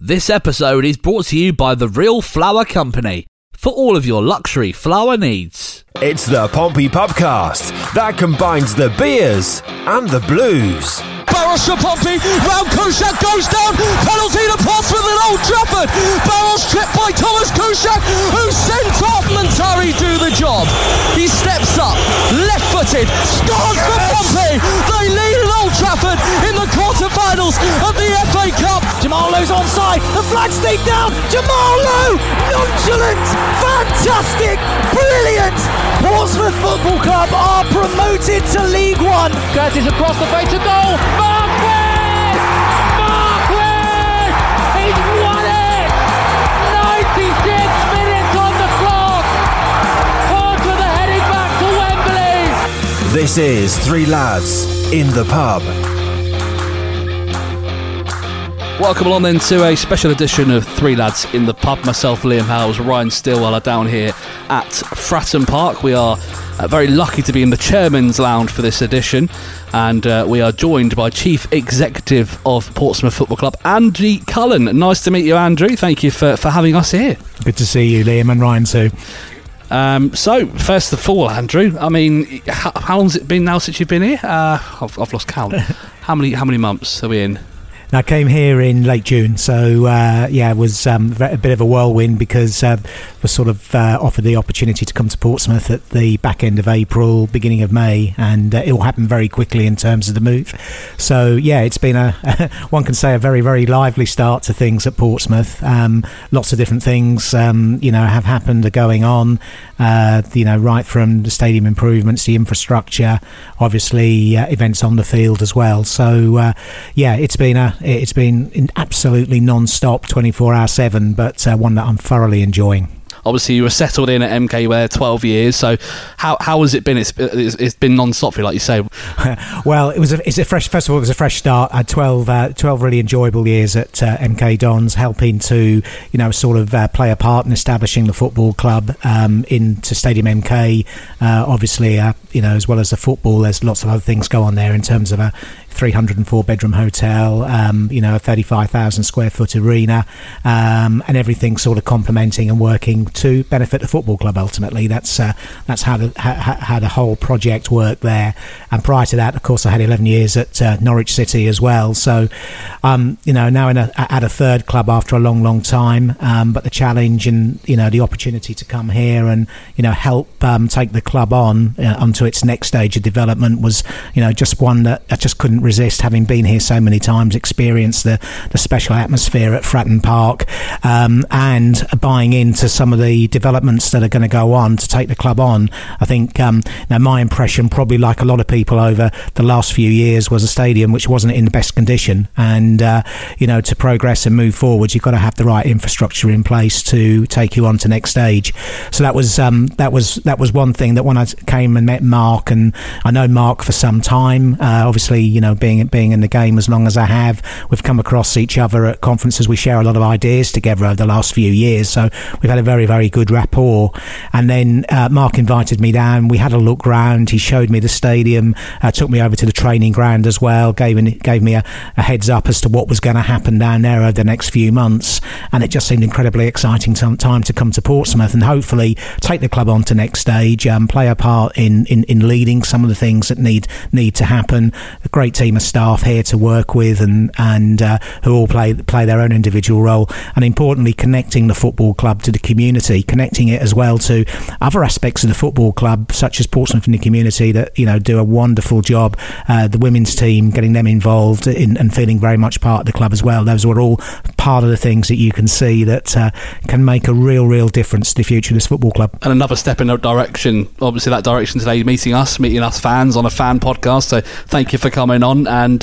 This episode is brought to you by The Real Flower Company for all of your luxury flower needs. It's the Pompey Pubcast that combines the beers and the blues. Barros for Pompey, round Kuszczak goes down, penalty to Portsmouth at Old Trafford. Barros tripped by Thomas Kuszczak, who sent off Montari do the job. He steps up, left-footed, scores for Pompey. They lead at Old Trafford in the quarter-finals of the FA Cup. Jamal Lowe's onside, the flag's deep down. Jamal Lowe, nonchalant, fantastic, brilliant. Portsmouth Football Club are promoted to League One. Curtis across the face to goal. Mark Ware! Mark Ware! He's won it! 96 minutes on the clock. Portsmouth are headed back to Wembley. This is Three Lads in the Pub. Welcome along then to a special edition of Three Lads in the Pub. Myself, Liam Howes, Ryan Stilwell are down here at Fratton Park. We are very lucky to be in the Chairman's Lounge for this edition, and we are joined by Chief Executive of Portsmouth Football Club, Andy Cullen. Nice to meet you, Andrew. Thank you for having us here. Good to see you, Liam, and Ryan too. So, first of all, Andrew, I mean, how long's it been now since you've been here? I've lost count. How many months are we in? I came here in late June, so it was a bit of a whirlwind because I was sort of offered the opportunity to come to Portsmouth at the back end of April, beginning of May, and it all happened very quickly in terms of the move. So yeah, it's been one can say a very, very lively start to things at Portsmouth. Lots of different things, have happened, are going on, right from the stadium improvements, the infrastructure, obviously events on the field as well. So it's been absolutely non-stop 24/7, but one that I'm thoroughly enjoying. Obviously you were settled in at MK Wear 12 years, so how has it been? It's been non-stop, like you say. Well, it was a fresh start. I had 12 really enjoyable years at MK Dons, helping to play a part in establishing the football club into Stadium MK. As well as the football, there's lots of other things go on there in terms of a 304 bedroom hotel, a 35,000 square foot arena, and everything sort of complementing and working to benefit the football club ultimately. That's how the whole project worked there. And prior to that, of course, I had 11 years at Norwich City as well. So now at a third club after a long time, but the challenge and the opportunity to come here and help take the club on onto its next stage of development was just one that I just couldn't resist, having been here so many times, experienced the special atmosphere at Fratton Park, and buying into some of the developments that are going to go on to take the club on. I think now my impression, probably like a lot of people over the last few years, was a stadium which wasn't in the best condition, and to progress and move forward, you've got to have the right infrastructure in place to take you on to next stage. So that was one thing that when I came and met Mark, and I know Mark for some time, obviously being in the game as long as I have, we've come across each other at conferences, we share a lot of ideas together over the last few years, so we've had a very, very good rapport. And then Mark invited me down, we had a look round, he showed me the stadium, took me over to the training ground as well, gave me a heads up as to what was going to happen down there over the next few months, and it just seemed incredibly exciting time to come to Portsmouth and hopefully take the club on to next stage, play a part in leading some of the things that need to happen. A great team of staff here to work with, and who all play their own individual role, and importantly connecting the football club to the community, connecting it as well to other aspects of the football club such as Portsmouth and the community that do a wonderful job. The women's team, getting them involved and feeling very much part of the club as well. Those were all part of the things that you can see that can make a real difference to the future of this football club. And another step in that direction, obviously that direction today, meeting us fans on a fan podcast, so thank you for coming on. on. And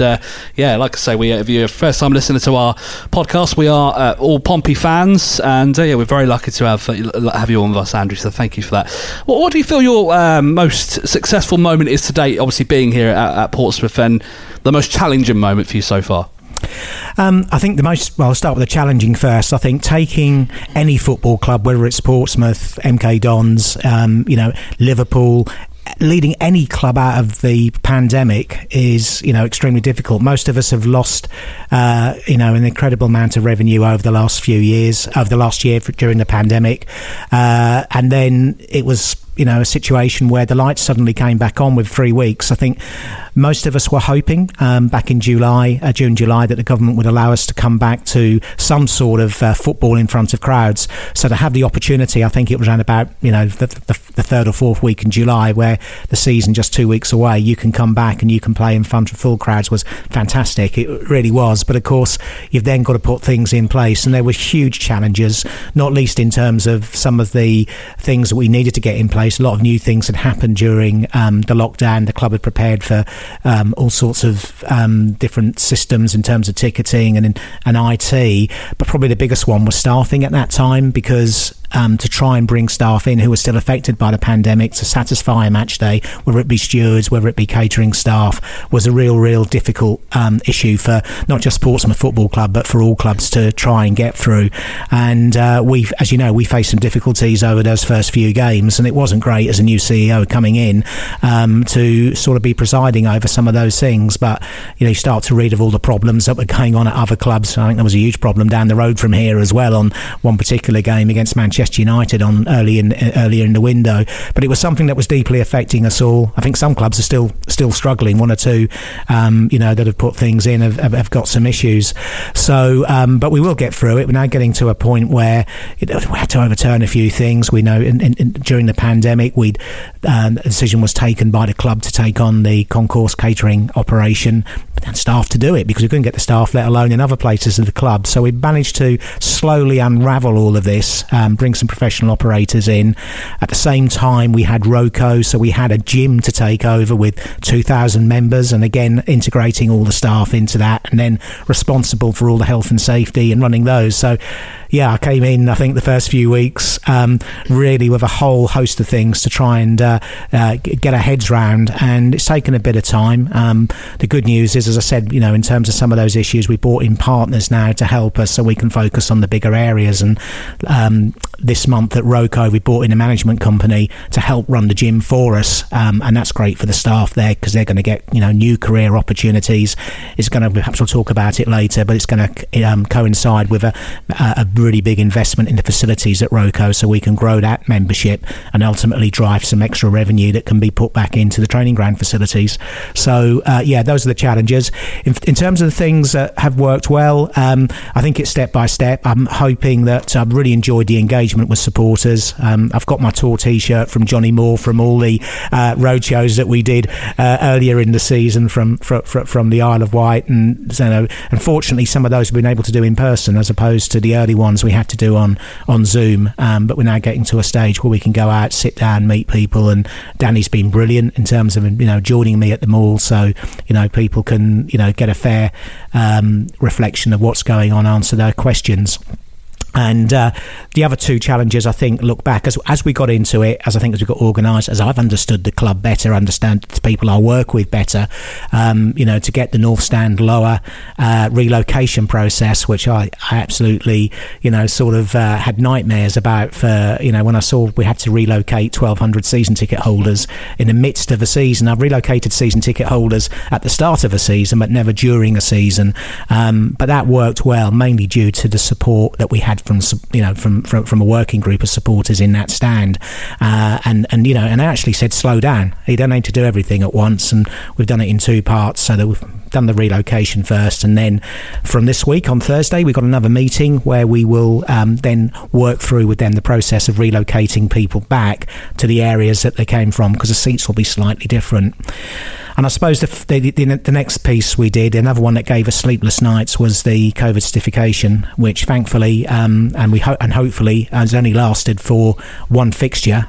yeah, like I say, we, if you're a first time listener to our podcast, we are all Pompey fans, and yeah, we're very lucky to have you on with us, Andrew, so thank you for that. Well, what do you feel your most successful moment is today, obviously being here at Portsmouth, and the most challenging moment for you so far? I think the most, well, I'll start with the challenging first. I think taking any football club, whether it's Portsmouth, MK Dons, you know, Liverpool, leading any club out of the pandemic is, you know, extremely difficult. Most of us have lost, you know, an incredible amount of revenue over the last few years, over the last year during the pandemic. And then it was, you know, a situation where the lights suddenly came back on with 3 weeks. I think most of us were hoping back in June, July, that the government would allow us to come back to some sort of football in front of crowds. So to have the opportunity, I think it was around about, you know, the third or fourth week in July, where the season just 2 weeks away, you can come back and you can play in front of full crowds, was fantastic. It really was. But of course, you've then got to put things in place. And there were huge challenges, not least in terms of some of the things that we needed to get in place. A lot of new things had happened during the lockdown. The club had prepared for all sorts of different systems in terms of ticketing and IT, but probably the biggest one was staffing at that time, because to try and bring staff in who were still affected by the pandemic to satisfy a match day, whether it be stewards, whether it be catering staff, was a real difficult issue for not just Portsmouth Football Club, but for all clubs to try and get through. And we've, as you know, we faced some difficulties over those first few games, and it wasn't great as a new CEO coming in to sort of be presiding over some of those things. But you know, you start to read of all the problems that were going on at other clubs. I think there was a huge problem down the road from here as well, on one particular game against Manchester United on earlier in the window. But it was something that was deeply affecting us all. I think some clubs are still struggling. One or two, you know, that have put things in have got some issues. So, but we will get through it. We're now getting to a point where we had to overturn a few things. We know during the pandemic, a decision was taken by the club to take on the concourse catering operation and staff to do it, because we couldn't get the staff, let alone in other places of the club. So we managed to slowly unravel all of this, bring some professional operators in. At the same time, we had ROCO, so we had a gym to take over with 2,000 members, and again integrating all the staff into that, and then responsible for all the health and safety and running those. So yeah, I came in, I think, the first few weeks really with a whole host of things to try and get our heads round, and it's taken a bit of time. The good news is, as I said, you know, in terms of some of those issues, we brought in partners now to help us so we can focus on the bigger areas. And this month at ROCO, we brought in a management company to help run the gym for us, and that's great for the staff there, because they're going to get, you know, new career opportunities. It's going to, perhaps we'll talk about it later, but it's going to coincide with a really big investment in the facilities at ROCO, so we can grow that membership and ultimately drive some extra revenue that can be put back into the training ground facilities. So yeah, those are the challenges. In terms of the things that have worked well, I think it's step by step. I'm hoping that I've really enjoyed the engagement with supporters. I've got my tour t-shirt from Johnny Moore from all the road shows that we did earlier in the season from the Isle of Wight, and you know, unfortunately some of those we've been able to do in person as opposed to the early ones we had to do on Zoom. But we're now getting to a stage where we can go out, sit down, meet people, and Danny's been brilliant in terms of, you know, joining me at the mall, so you know, people can, you know, get a fair reflection of what's going on, answer their questions. And the other two challenges, I think, look back as we got into it, as I think as we got organised, as I've understood the club better, understand the people I work with better, you know, to get the North Stand lower, relocation process, which I absolutely, you know, sort of had nightmares about for, you know, when I saw we had to relocate 1,200 season ticket holders in the midst of a season. I've relocated season ticket holders at the start of a season, but never during a season. But that worked well, mainly due to the support that we had from a working group of supporters in that stand, and you know, and I actually said, slow down, you don't need to do everything at once. And we've done it in two parts, so that we've done the relocation first, and then from this week on Thursday we've got another meeting where we will then work through with them the process of relocating people back to the areas that they came from, because the seats will be slightly different. And I suppose the next piece we did, another one that gave us sleepless nights, was the COVID certification, which thankfully and hopefully has only lasted for one fixture,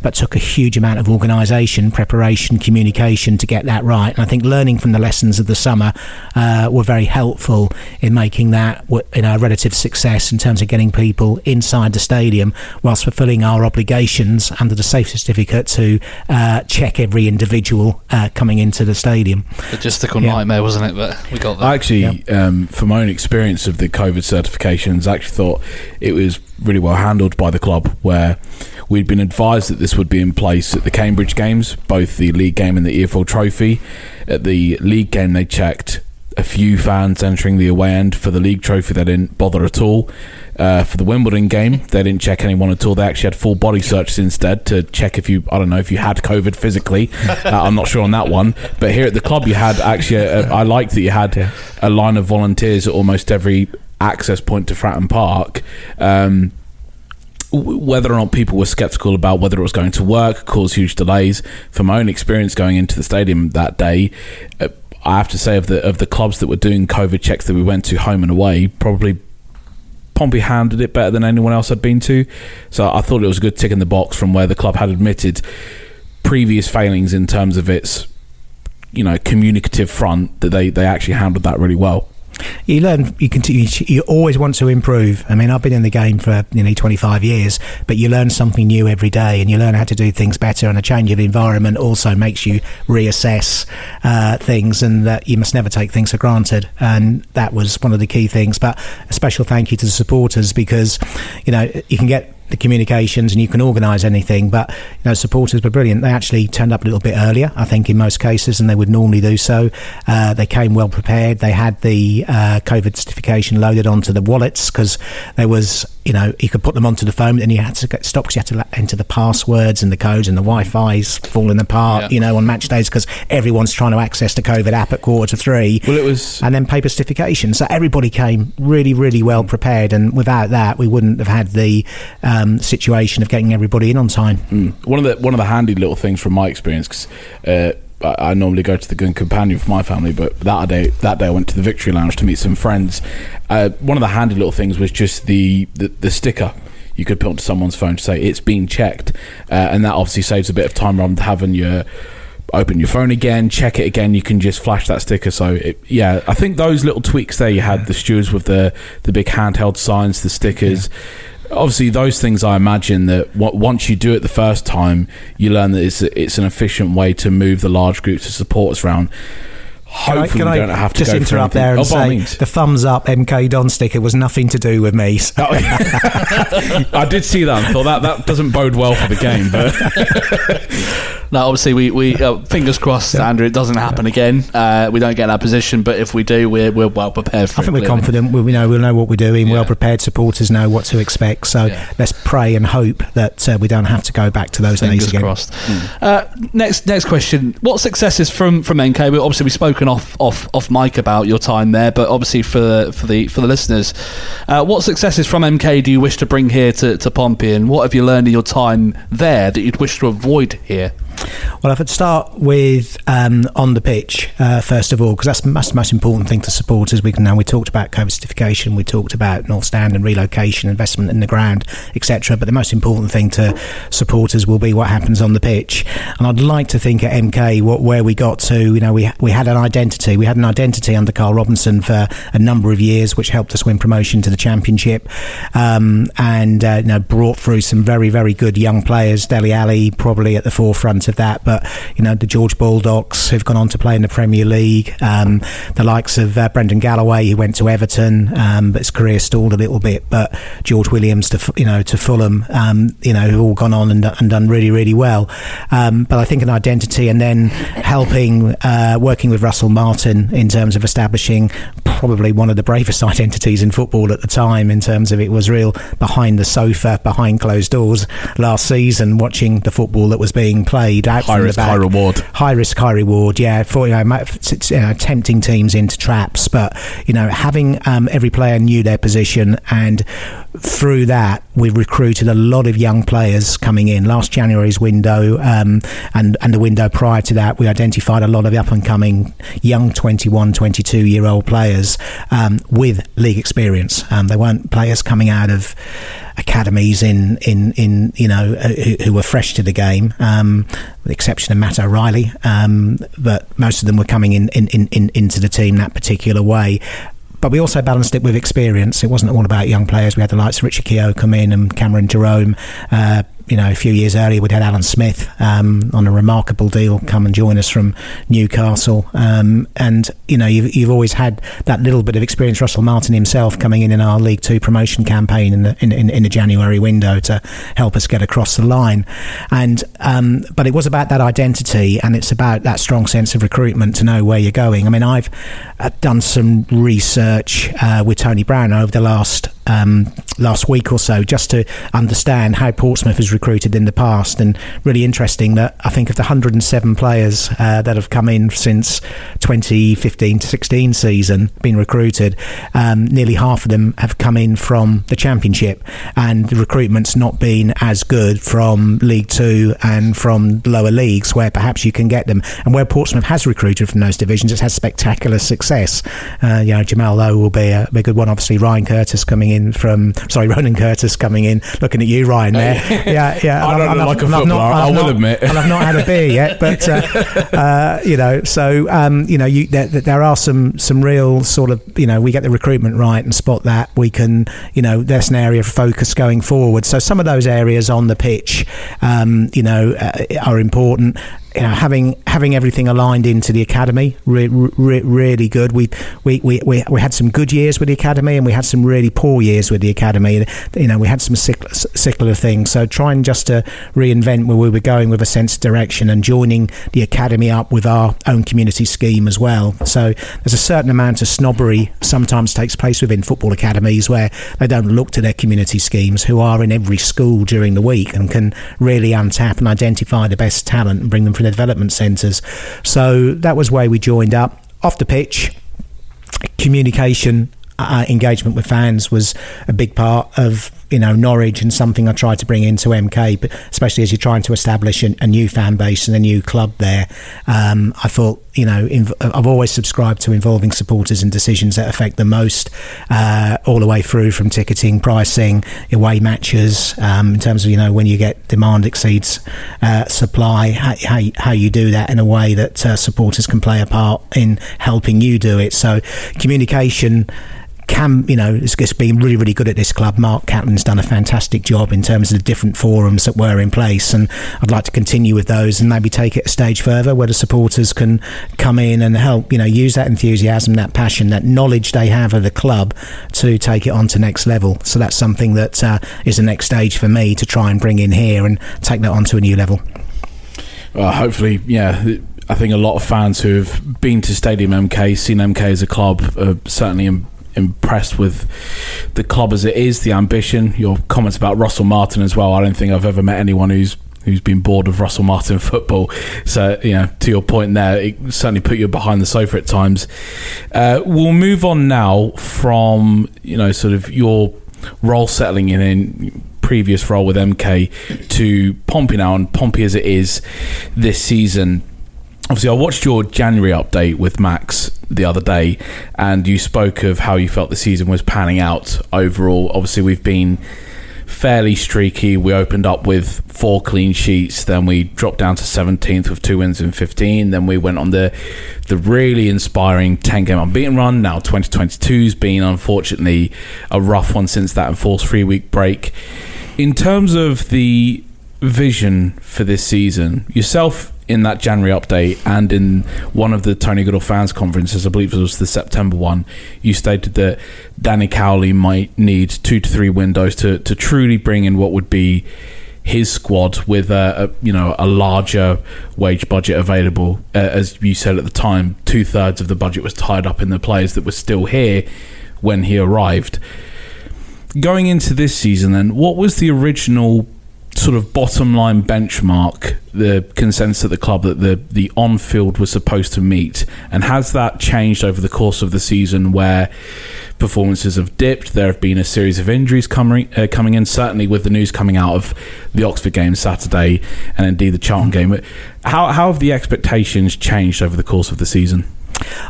but took a huge amount of organisation, preparation, communication to get that right. And I think learning from the lessons of the summer were very helpful in making that a relative success in terms of getting people inside the stadium whilst fulfilling our obligations under the safety certificate to check every individual coming into the stadium. Logistical nightmare, wasn't it? But we got there. I actually, from my own experience of the COVID certifications, I actually thought it was really well handled by the club, where we'd been advised that this would be in place at the Cambridge games, both the league game and the EFL Trophy. At the league game, they checked a few fans entering the away end. For the league trophy, they didn't bother at all. For the Wimbledon game, they didn't check anyone at all. They actually had full body searches instead to check if you had COVID physically. I'm not sure on that one. But here at the club, you had actually, I liked that you had a line of volunteers at almost every access point to Fratton Park. Whether or not people were sceptical about whether it was going to work, cause huge delays. From my own experience going into the stadium that day, I have to say, of the clubs that were doing COVID checks that we went to, home and away, probably Pompey handled it better than anyone else I'd been to. So I thought it was a good tick in the box from where the club had admitted previous failings in terms of its, communicative front, that they actually handled that really well. You learn, you continue, you always want to improve. I mean, I've been in the game for 25 years, but you learn something new every day, and you learn how to do things better, and a change of environment also makes you reassess things, and that you must never take things for granted. And that was one of the key things. But a special thank you to the supporters, because you can get the communications and you can organise anything, but supporters were brilliant. They actually turned up a little bit earlier, I think, in most cases than they would normally do. So they came well prepared. They had the COVID certification loaded onto the wallets, because there was you could put them onto the phone, and you had to stop because you had to enter the passwords and the codes, and the Wi-Fi's falling apart on match days because everyone's trying to access the COVID app at 2:45. Well, it was, and then paper certification, so everybody came really, really well prepared, and without that we wouldn't have had the situation of getting everybody in on time. One of the handy little things from my experience, because I normally go to the Good Companion for my family, but that day I went to the Victory Lounge to meet some friends. One of the handy little things was just the sticker you could put onto someone's phone to say it's been checked, and that obviously saves a bit of time rather than having your open your phone again, check it again. You can just flash that sticker. So I think those little tweaks there. You had the stewards with the big handheld signs, the stickers. Yeah. Obviously, those things, I imagine that once you do it the first time, you learn that it's an efficient way to move the large groups of supporters around. Hopefully, we don't have to just go interrupt there and say the thumbs up MK Don sticker was nothing to do with me. So. I did see that and thought that doesn't bode well for the game. But no, obviously we fingers crossed, Andrew, it doesn't happen again. We don't get in that position, but if we do, we're well prepared for it. I think we're confident. We'll know what we're doing. Yeah. Well prepared supporters know what to expect. So let's pray and hope that we don't have to go back to those days again. Fingers crossed. Next question: what successes from MK? Obviously, we've spoken off mic about your time there, but obviously for the listeners, what successes from MK do you wish to bring here to Pompey, and what have you learned in your time there that you'd wish to avoid here? Well, I would start with on the pitch, first of all, because that's the most important thing to supporters. We talked about COVID certification, we talked about North Stand and relocation, investment in the ground, etc. But the most important thing to supporters will be what happens on the pitch. And I'd like to think at MK where we got to, we had an identity. We had an identity under Carl Robinson for a number of years, which helped us win promotion to the Championship, and brought through some very, very good young players. Dele Alli probably at the forefront of that, but the George Bulldogs who've gone on to play in the Premier League, the likes of Brendan Galloway, who went to Everton, but his career stalled a little bit, but George Williams to Fulham, who've all gone on and done really, really well. But I think an identity, and then helping working with Russell Martin in terms of establishing probably one of the bravest identities in football at the time, in terms of it was real behind the sofa, behind closed doors last season, watching the football that was being played. lead out high from risk, the back. High reward. High risk, high reward. Yeah, for tempting teams into traps, but having every player knew their position, and through that we've recruited a lot of young players coming in. Last January's window and the window prior to that, we identified a lot of up and coming young 21, 22 year old players with league experience. They weren't players coming out of academies in who were fresh to the game, with the exception of Matt O'Reilly, but most of them were coming into the team that particular way. But we also balanced it with experience. It wasn't all about young players. We had the likes of Richard Keogh come in and Cameron Jerome. A few years earlier, we'd had Alan Smith on a remarkable deal come and join us from Newcastle. You've always had that little bit of experience. Russell Martin himself coming in our League Two promotion campaign in the January window to help us get across the line. And but it was about that identity, and it's about that strong sense of recruitment to know where you're going. I mean, I've done some research with Tony Brown over the last week or so, just to understand how Portsmouth has recruited in the past. And really interesting that I think of the 107 players that have come in since 2015-16 season, been recruited, nearly half of them have come in from the Championship, and the recruitment's not been as good from League 2 and from lower leagues where perhaps you can get them. And where Portsmouth has recruited from those divisions, it has spectacular success. Jamal Lowe will be a good one, obviously. Ronan Curtis coming in, looking at you, Ryan, there. Yeah. I will admit. And I've not had a beer yet, but there are some real sort of, we get the recruitment right and spot that, we can, that's an area of focus going forward. So some of those areas on the pitch, are important. Having everything aligned into the academy, really good. We had some good years with the academy, and we had some really poor years with the academy. We had some cyclical things. So trying just to reinvent where we were going with a sense of direction, and joining the academy up with our own community scheme as well. So there's a certain amount of snobbery sometimes takes place within football academies, where they don't look to their community schemes, who are in every school during the week and can really untap and identify the best talent and bring them from the development centres. So that was where we joined up. Off the pitch, communication, engagement with fans was a big part of Norwich, and something I tried to bring into MK, but especially as you're trying to establish a new fan base and a new club there. I thought, I've always subscribed to involving supporters in decisions that affect them most, all the way through from ticketing, pricing, away matches, in terms of, when you get demand exceeds supply, how you do that in a way that supporters can play a part in helping you do it. So communication can, it's been really, really good at this club. Mark Catlin's done a fantastic job in terms of the different forums that were in place, and I'd like to continue with those and maybe take it a stage further, where the supporters can come in and help, use that enthusiasm, that passion, that knowledge they have of the club to take it on to next level. So that's something that is the next stage for me to try and bring in here and take that on to a new level. Well, hopefully, yeah. I think a lot of fans who have been to Stadium MK, seen MK as a club, are certainly impressed with the club as it is, the ambition. Your comments about Russell Martin as well. I don't think I've ever met anyone who's been bored of Russell Martin football. So, to your point there, it certainly put you behind the sofa at times. We'll move on now from, sort of your role settling in previous role with MK to Pompey now, and Pompey as it is this season. Obviously, I watched your January update with Max the other day, and you spoke of how you felt the season was panning out overall. Obviously, we've been fairly streaky. We opened up with 4 clean sheets, then we dropped down to 17th with 2 wins in 15. Then we went on the really inspiring 10-game unbeaten run. Now 2022's been, unfortunately, a rough one since that enforced 3-week break. In terms of the vision for this season, yourself in that January update and in one of the Tony Goodall fans conferences, I believe it was the September one, you stated that Danny Cowley might need 2 to 3 windows to truly bring in what would be his squad with a larger wage budget available. As you said at the time, 2/3 of the budget was tied up in the players that were still here when he arrived. Going into this season then, what was the original sort of bottom line benchmark, the consensus at the club that the on-field was supposed to meet? And has that changed over the course of the season where performances have dipped? There have been a series of injuries coming in, certainly with the news coming out of the Oxford game Saturday and indeed the Charlton game. How have the expectations changed over the course of the season?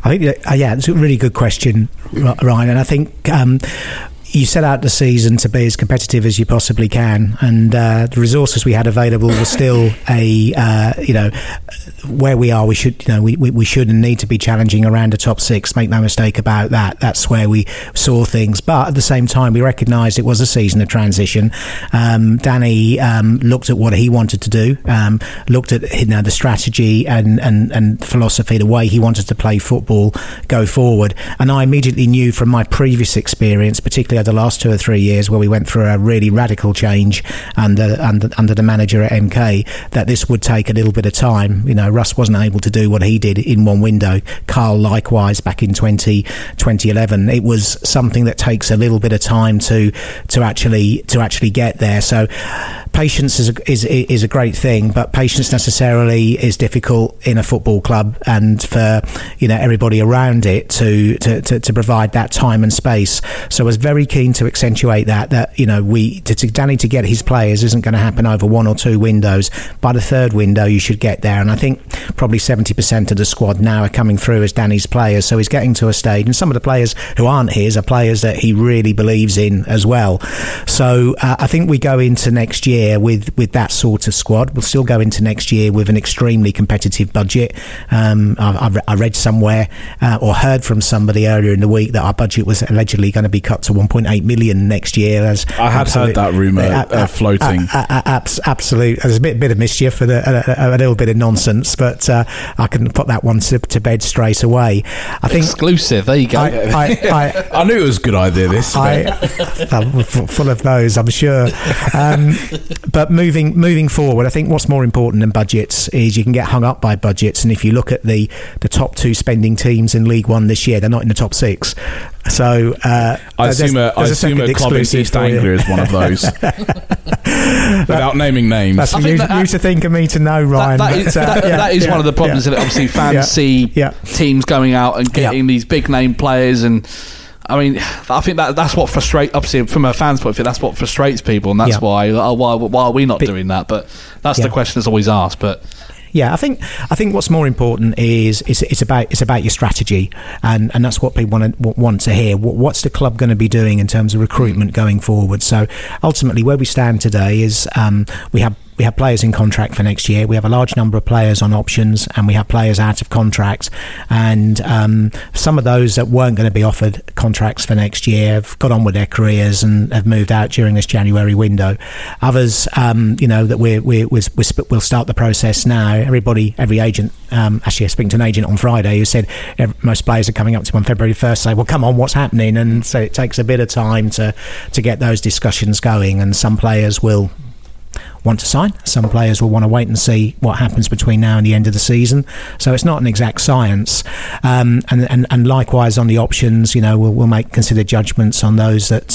I think, it's a really good question, Ryan. And I think... you set out the season to be as competitive as you possibly can, and the resources we had available were still where we are. We should and need to be challenging around the top six. Make no mistake about that. That's where we saw things. But at the same time, we recognised it was a season of transition. Danny looked at what he wanted to do, looked at the strategy and philosophy, the way he wanted to play football go forward. And I immediately knew from my previous experience, particularly the last 2 or 3 years where we went through a really radical change under the manager at MK, that this would take a little bit of time. Russ wasn't able to do what he did in one window. Carl likewise back in 2011. It was something that takes a little bit of time to actually get there. So patience is a great thing, but patience necessarily is difficult in a football club, and for everybody around it to provide that time and space. So I was very keen to accentuate that Danny to get his players isn't going to happen over one or two windows. By the third window, you should get there, and I think probably 70% of the squad now are coming through as Danny's players. So he's getting to a stage, and some of the players who aren't his are players that he really believes in as well. So I think we go into next year with that sort of squad. We'll still go into next year with an extremely competitive budget. I read somewhere or heard from somebody earlier in the week that our budget was allegedly going to be cut to 1.8 million next year. As I had heard that rumour floating. Absolutely, there's a bit of mischief and a little bit of nonsense, but I can put that one to bed straight away. I think exclusive. There you go. I knew it was a good idea. This I'm full of those, I'm sure. But moving forward, I think what's more important than budgets is you can get hung up by budgets. And if you look at the top two spending teams in League One this year, they're not in the top six. So I assume a club in East Anglia is one of those. Without naming names. That's from you to think and me to know, Ryan. That is one of the problems of it. Obviously, fans see teams going out and getting these big name players and. I mean, I think that's what frustrates. Obviously, from a fan's point of view, that's what frustrates people, and that's why are we not doing that? But that's the question that's always asked. But. Yeah, I think what's more important is it's about your strategy, and that's what people want to hear. What's the club going to be doing in terms of recruitment going forward? So ultimately, where we stand today is we have players in contract for next year. We have a large number of players on options, and we have players out of contract. And some of those that weren't going to be offered contracts for next year have got on with their careers and have moved out during this January window. Others, that we'll start the process now. Every agent, actually I speak to an agent on Friday who said most players are coming up to on February 1st say, well, come on, what's happening? And so it takes a bit of time to get those discussions going, and some players will want to sign, some players will want to wait and see what happens between now and the end of the season. So it's not an exact science, and likewise on the options, we'll make considered judgments on those that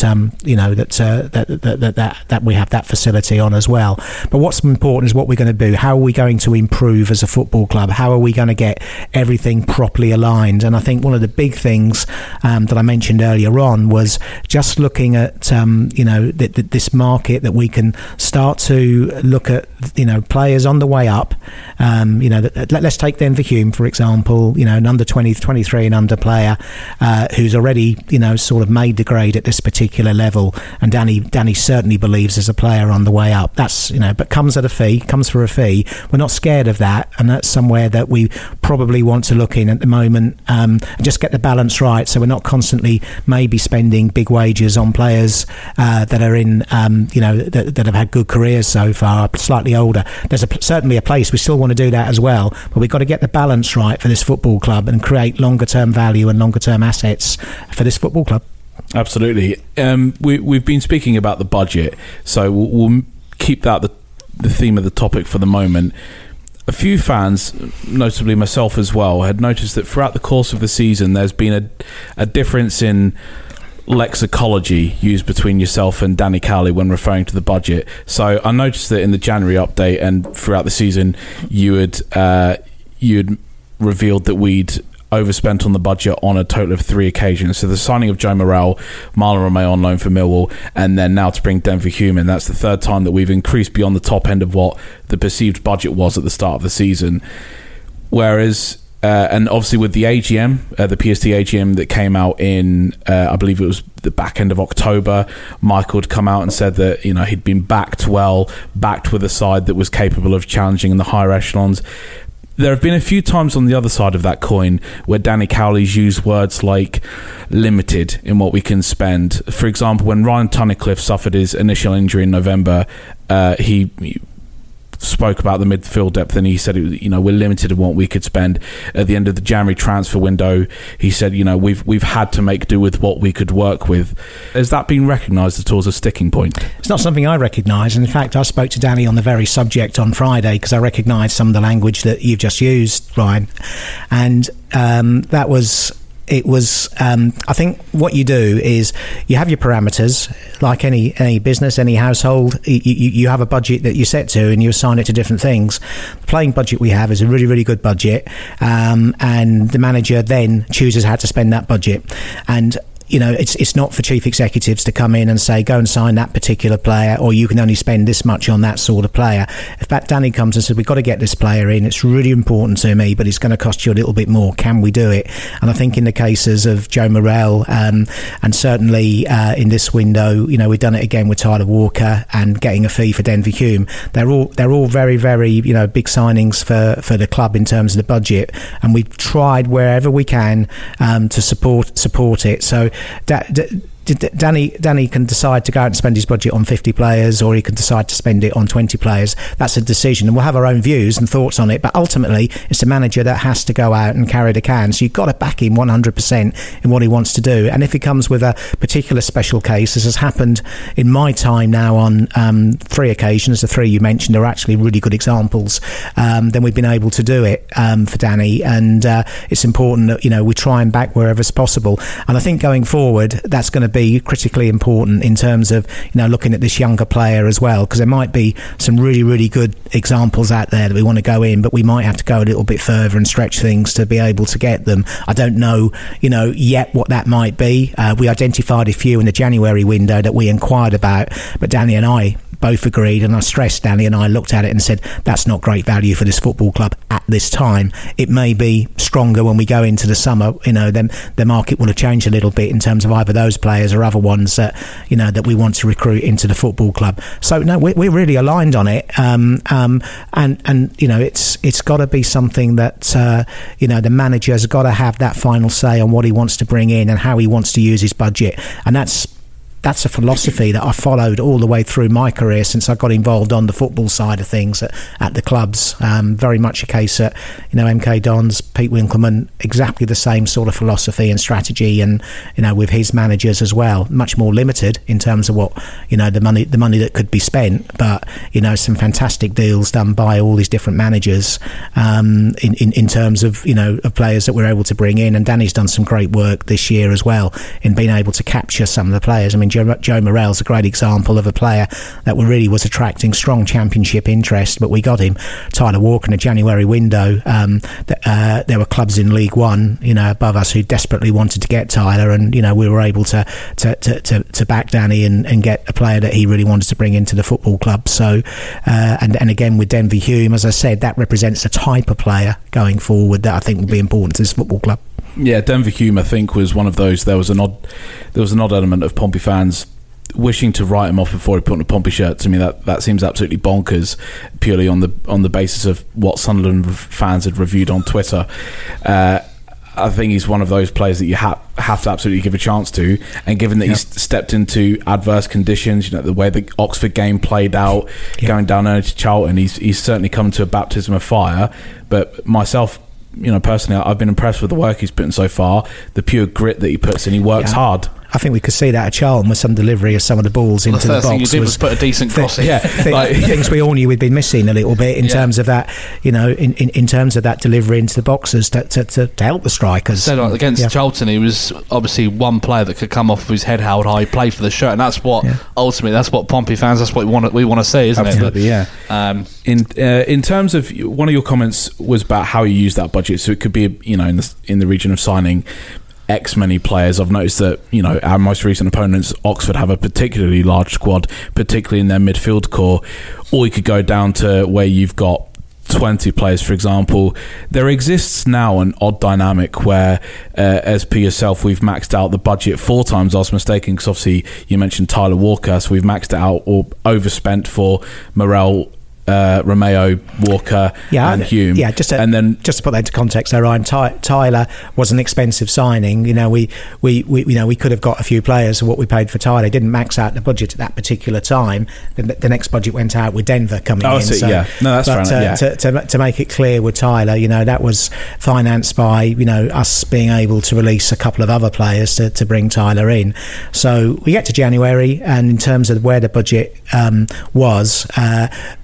that we have that facility on as well. But what's important is what we're going to do. How are we going to improve as a football club? How are we going to get everything properly aligned? And I think one of the big things that I mentioned earlier on was just looking at this market that we can start to look at, players on the way up. Let's take Denver Hume, for example, an under 20, 23 and under player who's already, sort of made the grade at this particular level. And Danny certainly believes as a player on the way up. That's, but comes at a fee, comes for a fee. We're not scared of that. And that's somewhere that we probably want to look in at the moment, and just get the balance right. So we're not constantly maybe spending big wages on players that are in, that have had good careers so far, slightly older. There's certainly a place we still want to do that as well, but we've got to get the balance right for this football club and create longer term value and longer term assets for this football club. Absolutely. We've been speaking about the budget, so we'll keep that the theme of the topic for the moment. A few fans, notably myself as well, had noticed that throughout the course of the season there's been a difference in lexicology used between yourself and Danny Cowley when referring to the budget. So I noticed that in the January update and throughout the season, you had revealed that we'd overspent on the budget on a total of three occasions. So the signing of Joe Morrell, Marlon Romeo on loan for Millwall, and then now to bring Denver Hume in. That's the third time that we've increased beyond the top end of what the perceived budget was at the start of the season. Whereas, and obviously with the AGM, the PST AGM that came out in, I believe it was the back end of October, Michael had come out and said that, you know, he'd been backed with a side that was capable of challenging in the higher echelons. There have been a few times on the other side of that coin where Danny Cowley's used words like limited in what we can spend. For example, when Ryan Tunnicliffe suffered his initial injury in November, he spoke about the midfield depth and he said, you know, we're limited in what we could spend. At the end of the January transfer window, he said, you know, we've had to make do with what we could work with. Has that been recognised at all as a sticking point? It's not something I recognise, and in fact I spoke to Danny on the very subject on Friday because I recognised some of the language that you've just used, Ryan, and I think what you do is you have your parameters, like any business, any household. You have a budget that you set to and you assign it to different things. The playing budget we have is a really, really good budget, and the manager then chooses how to spend that budget. And you know, it's not for chief executives to come in and say, go and sign that particular player, or you can only spend this much on that sort of player. If that Danny comes and says, we've got to get this player in, it's really important to me, but it's going to cost you a little bit more. Can we do it? And I think in the cases of Joe Morrell, and certainly in this window, you know, we've done it again with Tyler Walker and getting a fee for Denver Hume. They're all very, very, you know, big signings for the club in terms of the budget, and we've tried wherever we can to support it. So Danny can decide to go out and spend his budget on 50 players, or he can decide to spend it on 20 players. That's a decision, and we'll have our own views and thoughts on it, but ultimately it's the manager that has to go out and carry the can. So you've got to back him 100% in what he wants to do, and if he comes with a particular special case, as has happened in my time now on three occasions, the three you mentioned are actually really good examples, then we've been able to do it for Danny, and it's important that, you know, we try and back wherever's possible. And I think going forward that's going to be critically important in terms of, you know, looking at this younger player as well, because there might be some really, really good examples out there that we want to go in, but we might have to go a little bit further and stretch things to be able to get them. I don't know, you know, yet what that might be. We identified a few in the January window that we inquired about, but Danny and I both agreed, and I stressed, Danny and I looked at it and said, that's not great value for this football club at this time. It may be stronger when we go into the summer, you know, then the market will have changed a little bit in terms of either those players or other ones that, you know, that we want to recruit into the football club. So no, we're really aligned on it, and you know, it's got to be something that you know, the manager has got to have that final say on what he wants to bring in and how he wants to use his budget, and that's a philosophy that I followed all the way through my career since I got involved on the football side of things at the clubs. Very much a case that, you know, MK Dons, Pete Winkleman, exactly the same sort of philosophy and strategy, and, you know, with his managers as well, much more limited in terms of what, you know, the money that could be spent, but, you know, some fantastic deals done by all these different managers in terms of, you know, of players that we're able to bring in. And Danny's done some great work this year as well in being able to capture some of the players. I mean, Joe Morrell's a great example of a player that really was attracting strong championship interest, but we got him. Tyler Walker in a January window, there were clubs in League One, you know, above us who desperately wanted to get Tyler, and, you know, we were able to back Danny and get a player that he really wanted to bring into the football club. So and again with Denver Hume, as I said, that represents the type of player going forward that I think will be important to this football club. Yeah, Denver Hume, I think, was one of those. There was an odd element of Pompey fans wishing to write him off before he put on a Pompey shirt. To me, that seems absolutely bonkers, purely on the basis of what Sunderland fans had reviewed on Twitter. I think he's one of those players that you have to absolutely give a chance to, and given that He stepped into adverse conditions, you know, the way the Oxford game played out, Going down early to Charlton, he's certainly come to a baptism of fire. But myself, you know, personally, I've been impressed with the work he's put in so far, the pure grit that he puts in. He works hard. I think we could see that at Charlton with some delivery of some of the balls into the box. The first thing you did was put a decent cross in. Yeah, things we all knew we'd been missing a little bit in terms of that, you know, in terms of that delivery into the boxes to help the strikers. So like against Charlton, he was obviously one player that could come off with his head held high, play for the shirt, and that's what ultimately, that's what Pompey fans, that's what we want to see, isn't it? In terms of one of your comments was about how you use that budget, so it could be, you know, in the region of signing X many players. I've noticed that, you know, our most recent opponents, Oxford, have a particularly large squad, particularly in their midfield core. Or you could go down to where you've got 20 players, for example. There exists now an odd dynamic where, as per yourself, we've maxed out the budget 4 times. I was mistaken because obviously you mentioned Tyler Walker, so we've maxed it out or overspent for Morrell, Romeo, Walker and Hume. Yeah, just to put that into context there, Ryan, Tyler was an expensive signing. You know, we could have got a few players. What we paid for Tyler didn't max out the budget at that particular time. The next budget went out with Denver coming in. To make it clear with Tyler, you know, that was financed by, you know, us being able to release a couple of other players to bring Tyler in. So we get to January, and in terms of where the budget was,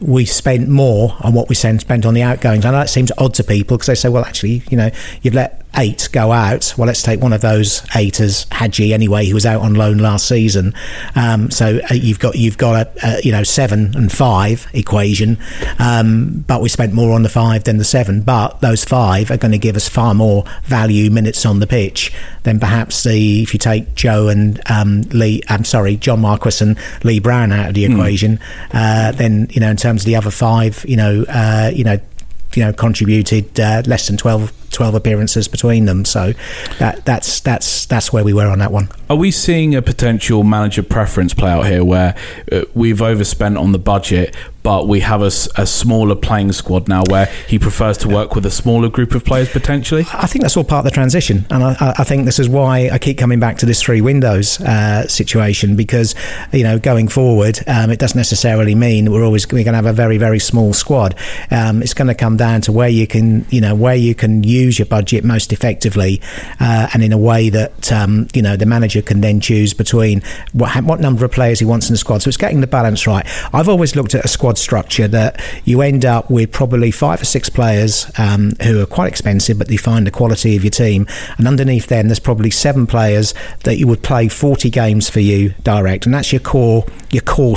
we spent more on what we spent on the outgoings. I know that seems odd to people because they say, well, actually, you know, you've let 8 go out. Well, let's take one of those 8 as Hadji anyway, who was out on loan last season. So you've got a, you know, 7 and 5 equation, but we spent more on the 5 than the 7. But those 5 are going to give us far more value minutes on the pitch than perhaps if you take Joe and John Marquis and Lee Brown out of the equation, then, you know, in terms of the other 5, you know, contributed less than 12 appearances between them. So that's where we were on that one. Are we seeing a potential manager preference play out here where we've overspent on the budget, but we have a smaller playing squad now where he prefers to work with a smaller group of players potentially? I think that's all part of the transition, and I think this is why I keep coming back to this 3 windows situation, because, you know, going forward, it doesn't necessarily mean we're going to have a very, very small squad. It's going to come down to where you can use your budget most effectively, and in a way that you know, the manager can then choose between what number of players he wants in the squad. So it's getting the balance right. I've always looked at a squad structure that you end up with probably 5 or 6 players who are quite expensive but define the quality of your team, and underneath them there's probably 7 players that you would play 40 games for you direct, and that's your core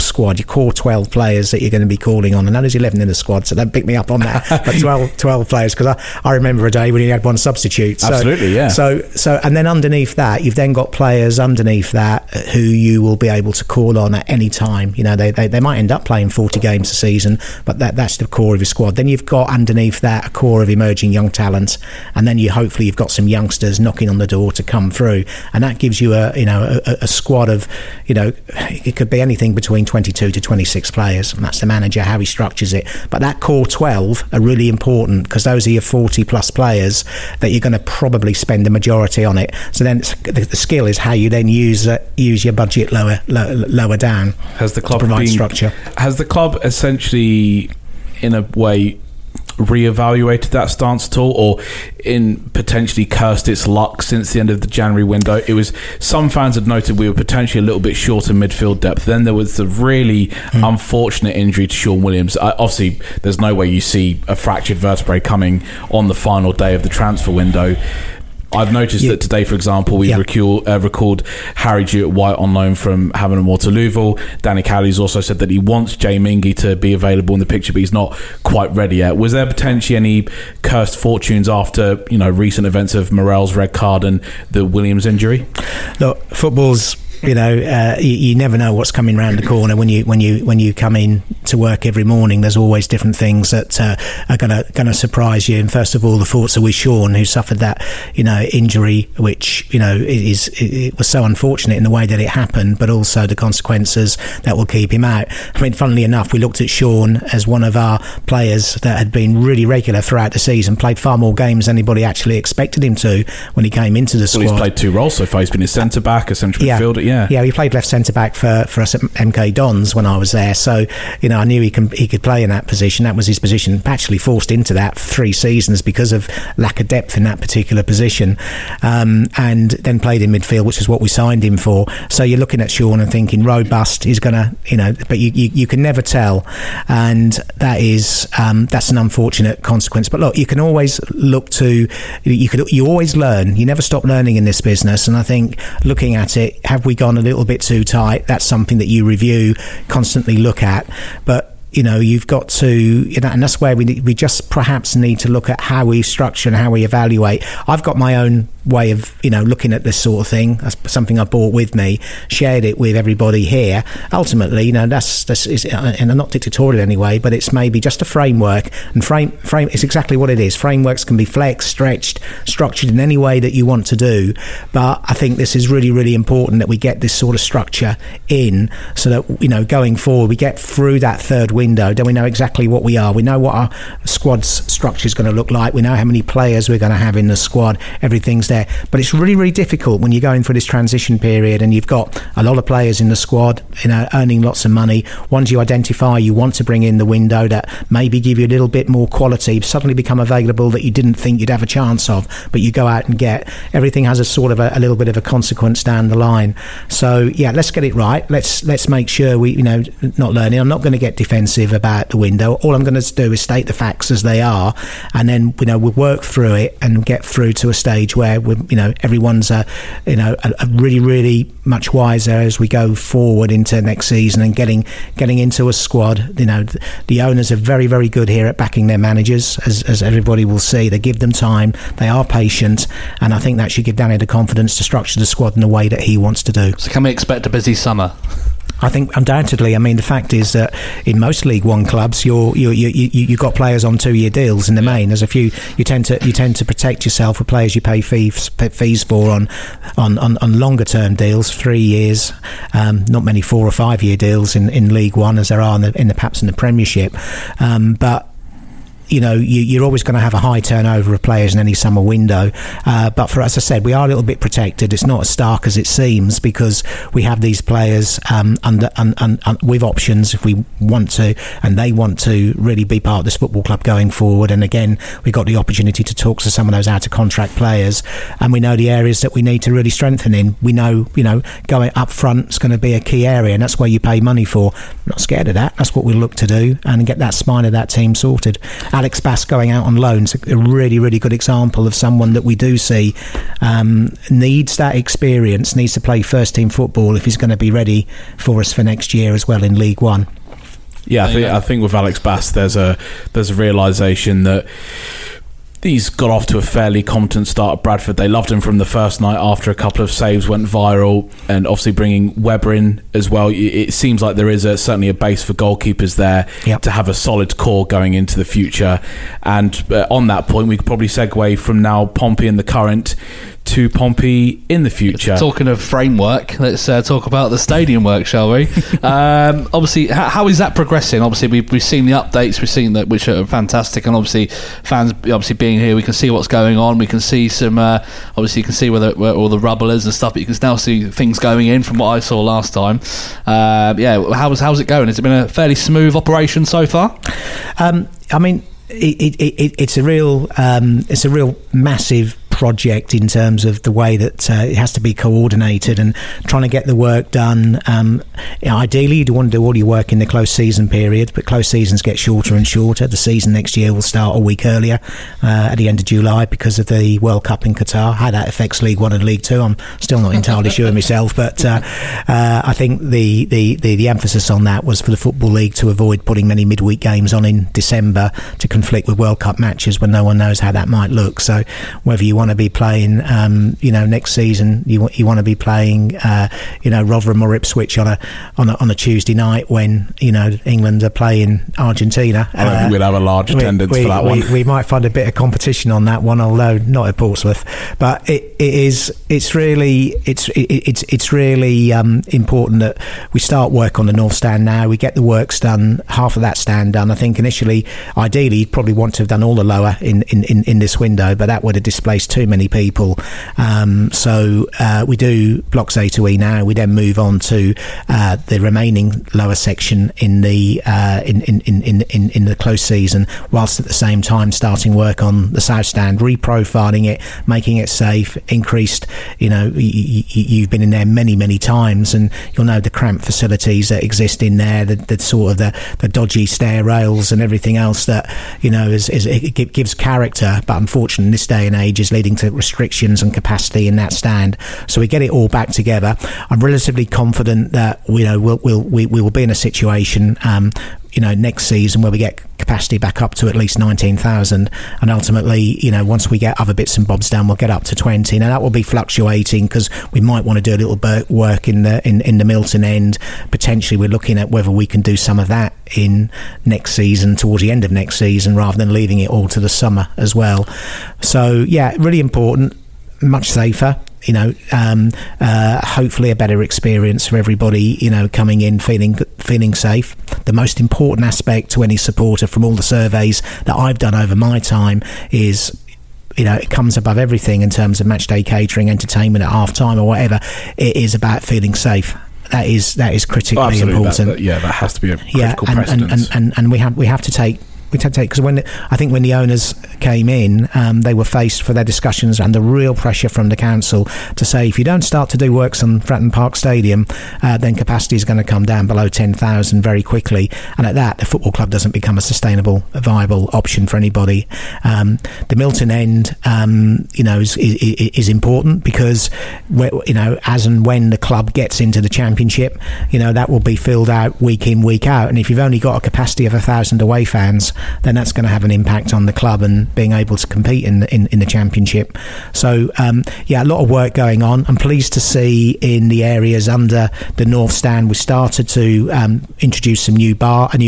squad, your core 12 players that you're going to be calling on. I know there's 11 in the squad, so don't pick me up on that, but 12 players, because I remember a day when you had one substitute. Absolutely, yeah. So and then underneath that, you've then got players underneath that who you will be able to call on at any time. You know, they might end up playing 40 games a season, but that's the core of your squad. Then you've got underneath that a core of emerging young talent, and then you've got some youngsters knocking on the door to come through, and that gives you a squad of, you know, it could be anything between 22 to 26 players, and that's the manager how he structures it. But that core 12 are really important, because those are your 40 plus players that you're going to probably spend the majority on it. So then the skill is how you then use your budget lower down. Has the club provided structure? Has the club essentially, in a way, reevaluated that stance at all, or in potentially cursed its luck since the end of the January window? It was, some fans had noted we were potentially a little bit short in midfield depth. Then there was the really unfortunate injury to Sean Williams. Obviously, there's no way you see a fractured vertebrae coming on the final day of the transfer window. I've noticed that today, for example, we've recalled Harry Jewett-White on loan from Havant and Waterlooville. Danny Cowley's also said that he wants Jay Mingy to be available in the picture, but he's not quite ready yet. Was there potentially any cursed fortunes after, you know, recent events of Morrell's red card and the Williams injury? Look, football's, you know, you never know what's coming round the corner. When you come in to work every morning, there's always different things that are going to surprise you. And first of all, the thoughts are with Sean, who suffered that, you know, injury, which, you know, it was so unfortunate in the way that it happened, but also the consequences that will keep him out. I mean, funnily enough, we looked at Sean as one of our players that had been really regular throughout the season, played far more games than anybody actually expected him to when he came into the squad. He's played 2 roles so far. He's been a centre back, a central midfielder. yeah. Yeah, he played left centre-back for us at MK Dons when I was there. So, you know, I knew he could play in that position. That was his position. Actually forced into that for 3 seasons because of lack of depth in that particular position. And then played in midfield, which is what we signed him for. So you're looking at Sean and thinking, robust, he's going to, you know, but you can never tell. And that is, that's an unfortunate consequence. But look, you can always look to, you always learn. You never stop learning in this business. And I think looking at it, have we gone a little bit too tight? That's something that you review, constantly look at. But you know, you've got to, you know, and that's where we just perhaps need to look at how we structure and how we evaluate. I've got my own way of, you know, looking at this sort of thing. That's something I brought with me, shared it with everybody here. Ultimately, you know, that's and I'm not dictatorial anyway, but it's maybe just a framework. And frame it's exactly what it is. Frameworks can be flexed, stretched, structured in any way that you want to do. But I think this is really, really important that we get this sort of structure in, so that, you know, going forward, we get through that third window, then we know exactly what we are. We know what our squad's structure is going to look like. We know how many players we're going to have in the squad. Everything's there. But it's really, really difficult when you're going through this transition period and you've got a lot of players in the squad, you know, earning lots of money. Ones you identify you want to bring in the window that maybe give you a little bit more quality, suddenly become available that you didn't think you'd have a chance of, but you go out and get. Everything has a sort of a little bit of a consequence down the line. So yeah, let's get it right. Let's make sure we, you know, not learning. I'm not going to get defensive about the window. All I'm going to do is state the facts as they are, and then, you know, we'll work through it and get through to a stage where we, you know, everyone's you know, a really, really much wiser as we go forward into next season and getting into a squad. You know, the owners are very, very good here at backing their managers, as everybody will see. They give them time, they are patient, and I think that should give Danny the confidence to structure the squad in the way that he wants to do. So can we expect a busy summer? I think undoubtedly. I mean, the fact is that in most League One clubs, you've got players on 2-year deals in the main. There's a few you tend to protect yourself with players you pay fees for on longer term deals, 3 years. Not many 4 or 5-year deals in League One as there are in the perhaps in the Premiership, but. You know, you're always going to have a high turnover of players in any summer window. But for, as I said, we are a little bit protected. It's not as stark as it seems because we have these players with options if we want to, and they want to really be part of this football club going forward. And again, we've got the opportunity to talk to some of those out-of-contract players, and we know the areas that we need to really strengthen in. We know, you know, going up front is going to be a key area, and that's where you pay money for. I'm not scared of that. That's what we look to do and get that spine of that team sorted. Alex Bass going out on loan is a really, really good example of someone that we do see needs that experience, needs to play first-team football if he's going to be ready for us for next year as well in League One. Yeah, I think with Alex Bass, there's a realisation that he's got off to a fairly competent start at Bradford. They loved him from the first night after a couple of saves went viral, and obviously bringing Webber in as well. It seems like there is certainly a base for goalkeepers there, yep, to have a solid core going into the future. And on that point, we could probably segue from now Pompey in the current to Pompey in the future. Talking of framework, let's talk about the stadium work, shall we? Obviously, how is that progressing? Obviously, we've seen the updates, we've seen that, which are fantastic, and obviously fans obviously being here, we can see what's going on. We can see some obviously you can see where all the rubble is and stuff, but you can now see things going in from what I saw last time. Yeah, how's it going? Has it been a fairly smooth operation so far? I mean, it's a real massive project in terms of the way that it has to be coordinated and trying to get the work done. Ideally, you'd want to do all your work in the close season period, but close seasons get shorter and shorter. The season next year will start a week earlier at the end of July because of the World Cup in Qatar. How that affects League One and League Two, I'm still not entirely sure myself, but I think the emphasis on that was for the Football League to avoid putting many midweek games on in December to conflict with World Cup matches when no one knows how that might look. So whether you want to be playing, you know, next season, you want to be playing, you know, Rotherham or Ipswich on a Tuesday night when, you know, England are playing Argentina. I don't think we'll have a large attendance for that one. We might find a bit of competition on that one, although not at Portsmouth. But it's really important that we start work on the north stand now. We get the works done, half of that stand done. I think initially, ideally, you'd probably want to have done all the lower in this window, but that would have displaced too many people. So we do blocks A to E now. We then move on to the remaining lower section in the in the close season, whilst at the same time starting work on the south stand, reprofiling it, making it safe, increased. You know, you've been in there many times, and you'll know the cramped facilities that exist in there, the sort of the dodgy stair rails and everything else that, you know, is it gives character, but unfortunately in this day and age is leading to restrictions and capacity in that stand. So we get it all back together. I'm relatively confident that, you know, we will be in a situation you know, next season where we get capacity back up to at least 19,000, and ultimately, you know, once we get other bits and bobs down, we'll get up to 20. Now that will be fluctuating because we might want to do a little bit of work in the Milton end. Potentially, we're looking at whether we can do some of that in next season, towards the end of next season, rather than leaving it all to the summer as well. So yeah, really important, much safer. You know, hopefully a better experience for everybody, you know, coming in feeling safe. The most important aspect to any supporter from all the surveys that I've done over my time is, you know, it comes above everything in terms of match day catering, entertainment at half time or whatever. It is about feeling safe. That is critically important. That has to be a critical precedence. And we have to take. Because when the owners came in, they were faced for their discussions and the real pressure from the council to say, if you don't start to do works on Fratton Park Stadium, then capacity is going to come down below 10,000 very quickly, and at that the football club doesn't become a sustainable, viable option for anybody. The Milton end, you know, is important because, you know, as and when the club gets into the Championship, you know, that will be filled out week in, week out, and if you've only got a capacity of 1,000 away fans, then that's going to have an impact on the club and being able to compete in the Championship. So yeah, a lot of work going on. I'm pleased to see in the areas under the north stand we started to introduce a new bar in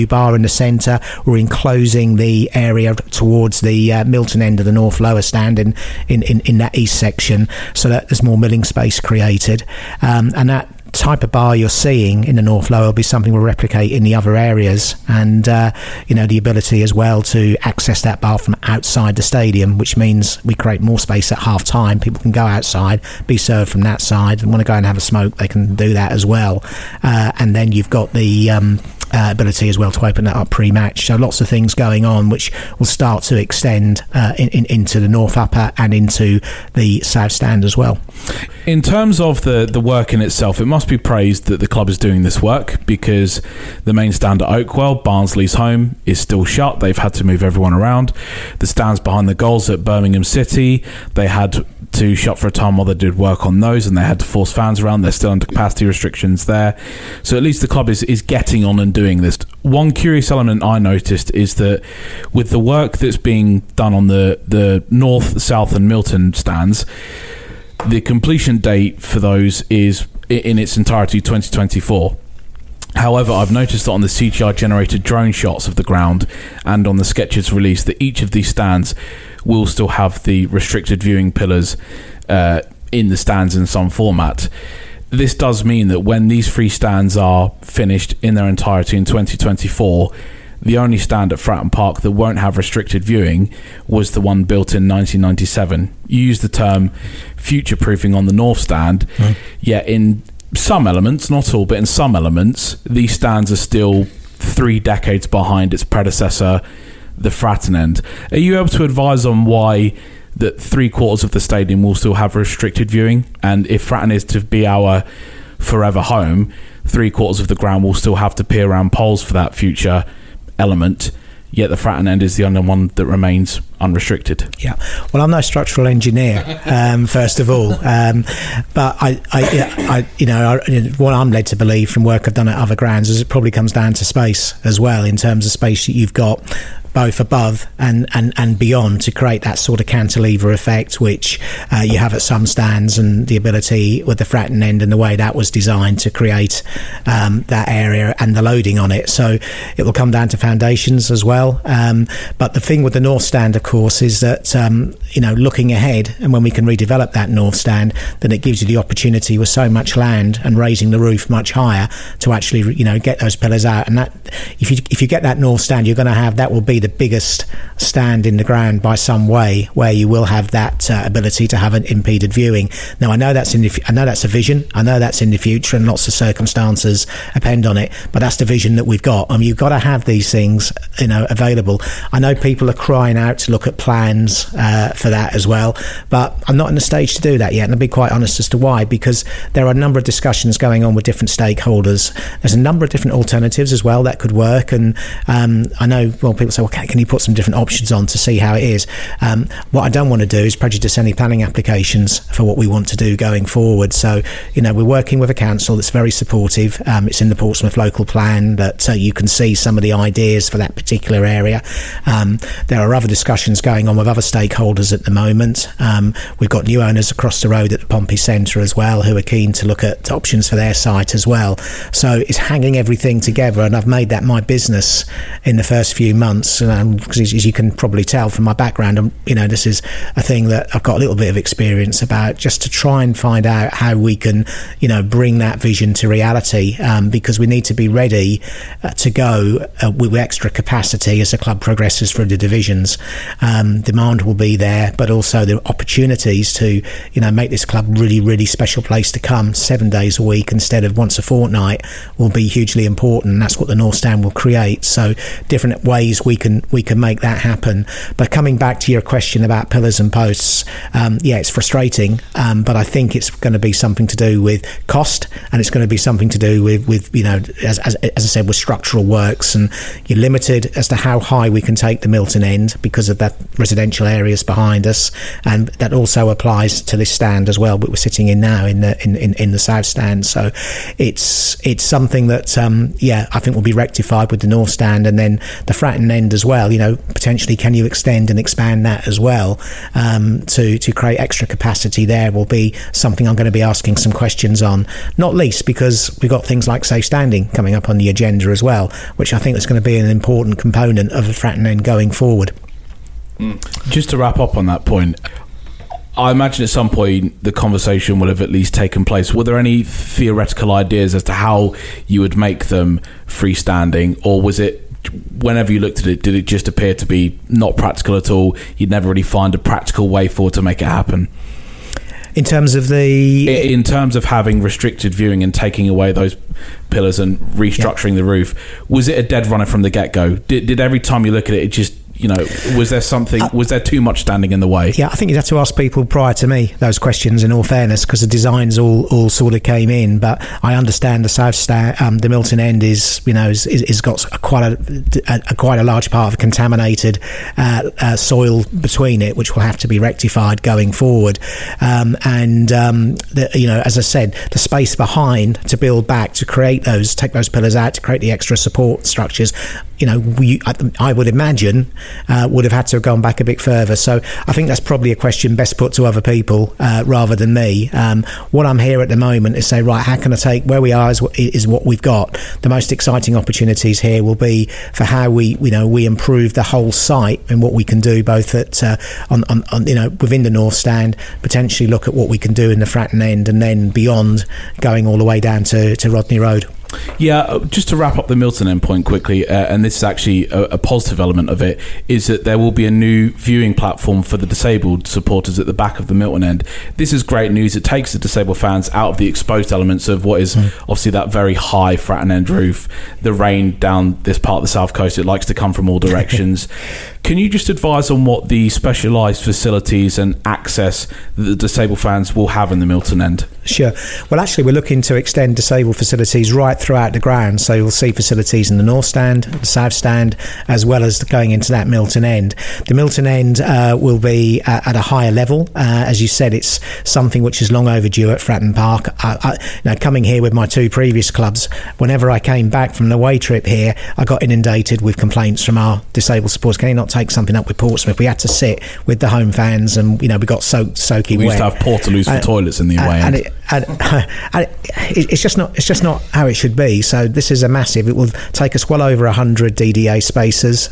the centre. We're enclosing the area towards the Milton end of the north lower stand in that east section, so that there's more milling space created, and that type of bar you're seeing in the north lower will be something we'll replicate in the other areas, and you know, the ability as well to access that bar from outside the stadium, which means we create more space at half time. People can go outside, be served from that side, and want to go and have a smoke, they can do that as well, and then you've got the ability as well to open that up pre-match. So lots of things going on which will start to extend into the north upper and into the south stand as well. In terms of the work in itself, it must be praised that the club is doing this work, because the main stand at Oakwell, Barnsley's home, is still shut. They've had to move everyone around. The stands behind the goals at Birmingham City, they had to shut for a time while they did work on those, and they had to force fans around. They're still under capacity restrictions there. So at least the club is getting on and doing this. One curious element I noticed is that with the work that's being done on the north, south and Milton stands, the completion date for those is in its entirety 2024. However, I've noticed that on the CGI generated drone shots of the ground and on the sketches released, that each of these stands will still have the restricted viewing pillars in the stands in some format. This does mean that when these three stands are finished in their entirety in 2024, the only stand at Fratton Park that won't have restricted viewing was the one built in 1997. You used the term future-proofing on the north stand, yet in some elements, not all, but in some elements, these stands are still 3 decades behind its predecessor, the Fratton end. Are you able to advise on why that 3/4 of the stadium will still have restricted viewing, and if Fratton is to be our forever home, 3/4 of the ground will still have to peer around poles for that future element, yet the Fratton end is the only one that remains unrestricted? Yeah, well, I'm no structural engineer, first of all, but what I'm led to believe from work I've done at other grounds is it probably comes down to space as well, in terms of space that you've got both above and beyond to create that sort of cantilever effect which you have at some stands, and the ability with the Fratton end and the way that was designed to create that area and the loading on it. So it will come down to foundations as well, but the thing with the north stand, of course, is that you know, looking ahead, and when we can redevelop that north stand, then it gives you the opportunity with so much land and raising the roof much higher to actually, you know, get those pillars out, and that if you get that north stand, you're going to have, that will be be the biggest stand in the ground by some way, where you will have that ability to have an impeded viewing. Now, I know that's a vision. I know that's in the future, and lots of circumstances depend on it. But that's the vision that we've got. I mean, you've got to have these things, available. I know people are crying out to look at plans for that as well, but I'm not in the stage to do that yet. And I'll be quite honest as to why, because there are a number of discussions going on with different stakeholders. There's a number of different alternatives as well that could work. And I know, well, people say, well, can you put some different options on to see how it is? What I don't want to do is prejudice any planning applications for what we want to do going forward. So, we're working with a council that's very supportive. It's in the Portsmouth local plan that you can see some of the ideas for that particular area. There are other discussions going on with other stakeholders at the moment. We've got new owners across the road at the Pompey Centre as well, who are keen to look at options for their site as well. So it's hanging everything together, and I've made that my business in the first few months, because as you can probably tell from my background, this is a thing that I've got a little bit of experience about, just to try and find out how we can bring that vision to reality, because we need to be ready to go with extra capacity as the club progresses through the divisions. Demand will be there, but also the opportunities to make this club really, really special place to come 7 days a week instead of once a fortnight will be hugely important. That's what the North Stand will create. So different ways we can make that happen. But coming back to your question about pillars and posts, it's frustrating, but I think it's going to be something to do with cost, and it's going to be something to do with as I said, with structural works, and you're limited as to how high we can take the Milton end because of that residential areas behind us, and that also applies to this stand as well that we're sitting in now in the south stand. So it's something that I think will be rectified with the north stand, and then the Fratton end as well. Potentially, can you extend and expand that as well to create extra capacity? There will be something I'm going to be asking some questions on, not least because we've got things like safe standing coming up on the agenda as well, which I think is going to be an important component of the Fratton end going forward. Just to wrap up on that point, I imagine at some point the conversation will have at least taken place. Were there any theoretical ideas as to how you would make them freestanding, or was it, whenever you looked at it, did it just appear to be not practical at all? You'd never really find a practical way forward to make it happen? In terms of having restricted viewing and taking away those pillars and restructuring the roof, was it a dead runner from the get-go? Did every time you look at it, it just... was there something? Was there too much standing in the way? Yeah, I think you'd have to ask people prior to me those questions. In all fairness, because the designs all sort of came in, but I understand the south stand, the Milton end is got quite a large part of contaminated soil between it, which will have to be rectified going forward. As I said, the space behind to build back to create those, take those pillars out to create the extra support structures. I would imagine would have had to have gone back a bit further. So I think that's probably a question best put to other people rather than me. What I'm here at the moment is say, right, how can I take where we are is what we've got. The most exciting opportunities here will be for how we improve the whole site and what we can do both at on within the North Stand, potentially look at what we can do in the Fratton end, and then beyond, going all the way down to Rodney Road. Yeah, just to wrap up the Milton end point quickly, and this is actually a positive element of it, is that there will be a new viewing platform for the disabled supporters at the back of the Milton end. This is great news. It takes the disabled fans out of the exposed elements of what is obviously that very high Fratton end roof. The rain down this part of the south coast, it likes to come from all directions. Can you just advise on what the specialised facilities and access that the disabled fans will have in the Milton end? Sure. Well, actually, we're looking to extend disabled facilities right throughout the ground. So you'll see facilities in the North Stand, the South Stand, as well as going into that Milton end. The Milton end will be at a higher level. As you said, it's something which is long overdue at Fratton Park. Now, coming here with my two previous clubs, whenever I came back from the away trip here, I got inundated with complaints from our disabled supporters. Can you not take something up with Portsmouth? We had to sit with the home fans, and we got soaking wet. We used to have portaloos for toilets in the away end. and it's just not how it should be. So this is a massive. It will take us well over 100 DDA spaces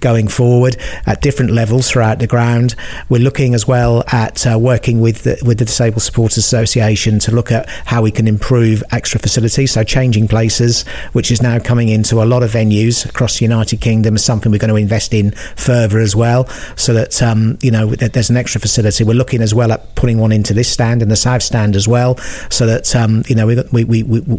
going forward at different levels throughout the ground. We're looking as well at working with the Disabled Supporters Association to look at how we can improve extra facilities. So changing places, which is now coming into a lot of venues across the United Kingdom, is something we're going to invest in further as well, so that that there's an extra facility. We're looking as well at putting one into this stand and the south stand as well, so that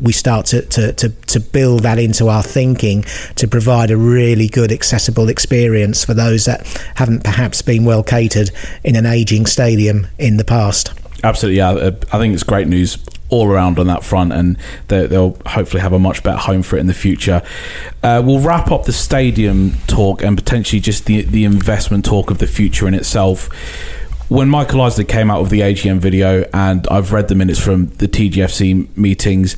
we start to build that into our thinking to provide a really good accessible experience for those that haven't perhaps been well catered in an ageing stadium in the past. Absolutely, yeah. I think it's great news all around on that front, and they'll hopefully have a much better home for it in the future. We'll wrap up the stadium talk and potentially just the investment talk of the future in itself. When Michael Isley came out with the AGM video, and I've read the minutes from the TGFC meetings,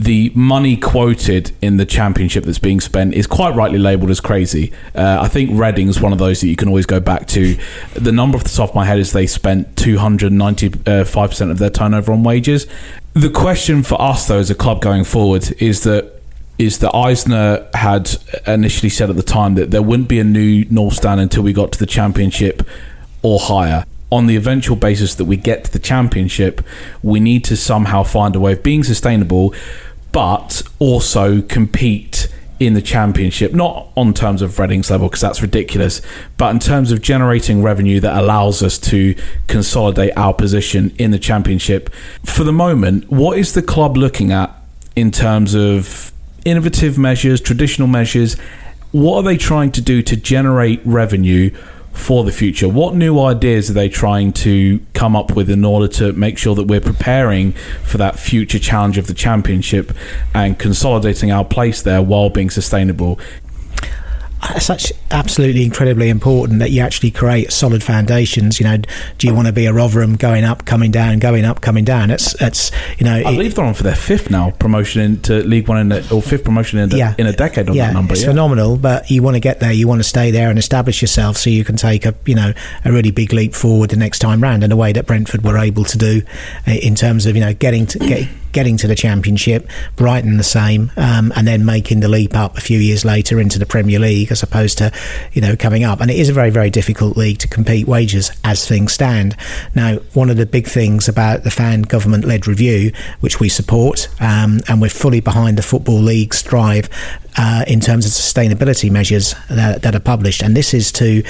the money quoted in the championship that's being spent is quite rightly labelled as crazy. I think Reading's one of those that you can always go back to. The number off the top of my head is they spent 295% of their turnover on wages. The question for us, though, as a club going forward is that Eisner had initially said at the time that there wouldn't be a new North Stand until we got to the championship or higher. On the eventual basis that we get to the championship, we need to somehow find a way of being sustainable, but also compete in the championship, not on terms of Reading's level, because that's ridiculous, but in terms of generating revenue that allows us to consolidate our position in the championship. For the moment, what is the club looking at in terms of innovative measures, traditional measures? What are they trying to do to generate revenue for the future? What new ideas are they trying to come up with in order to make sure that we're preparing for that future challenge of the championship and consolidating our place there while being sustainable? It's absolutely incredibly important that you actually create solid foundations. You know, do you want to be a Rotherham going up, coming down, going up, coming down? It's I believe they're on for their fifth now promotion into League One or fifth promotion in a decade on that number. It's phenomenal, but you want to get there, you want to stay there and establish yourself so you can take a really big leap forward the next time round, in a way that Brentford were able to do in terms of getting to the championship, Brighton the same, and then making the leap up a few years later into the Premier League, as opposed to coming up. And it is a very, very difficult league to compete wages as things stand now. One of the big things about the fan government-led review, which we support, and we're fully behind the Football League's drive in terms of sustainability measures that are published, and this is to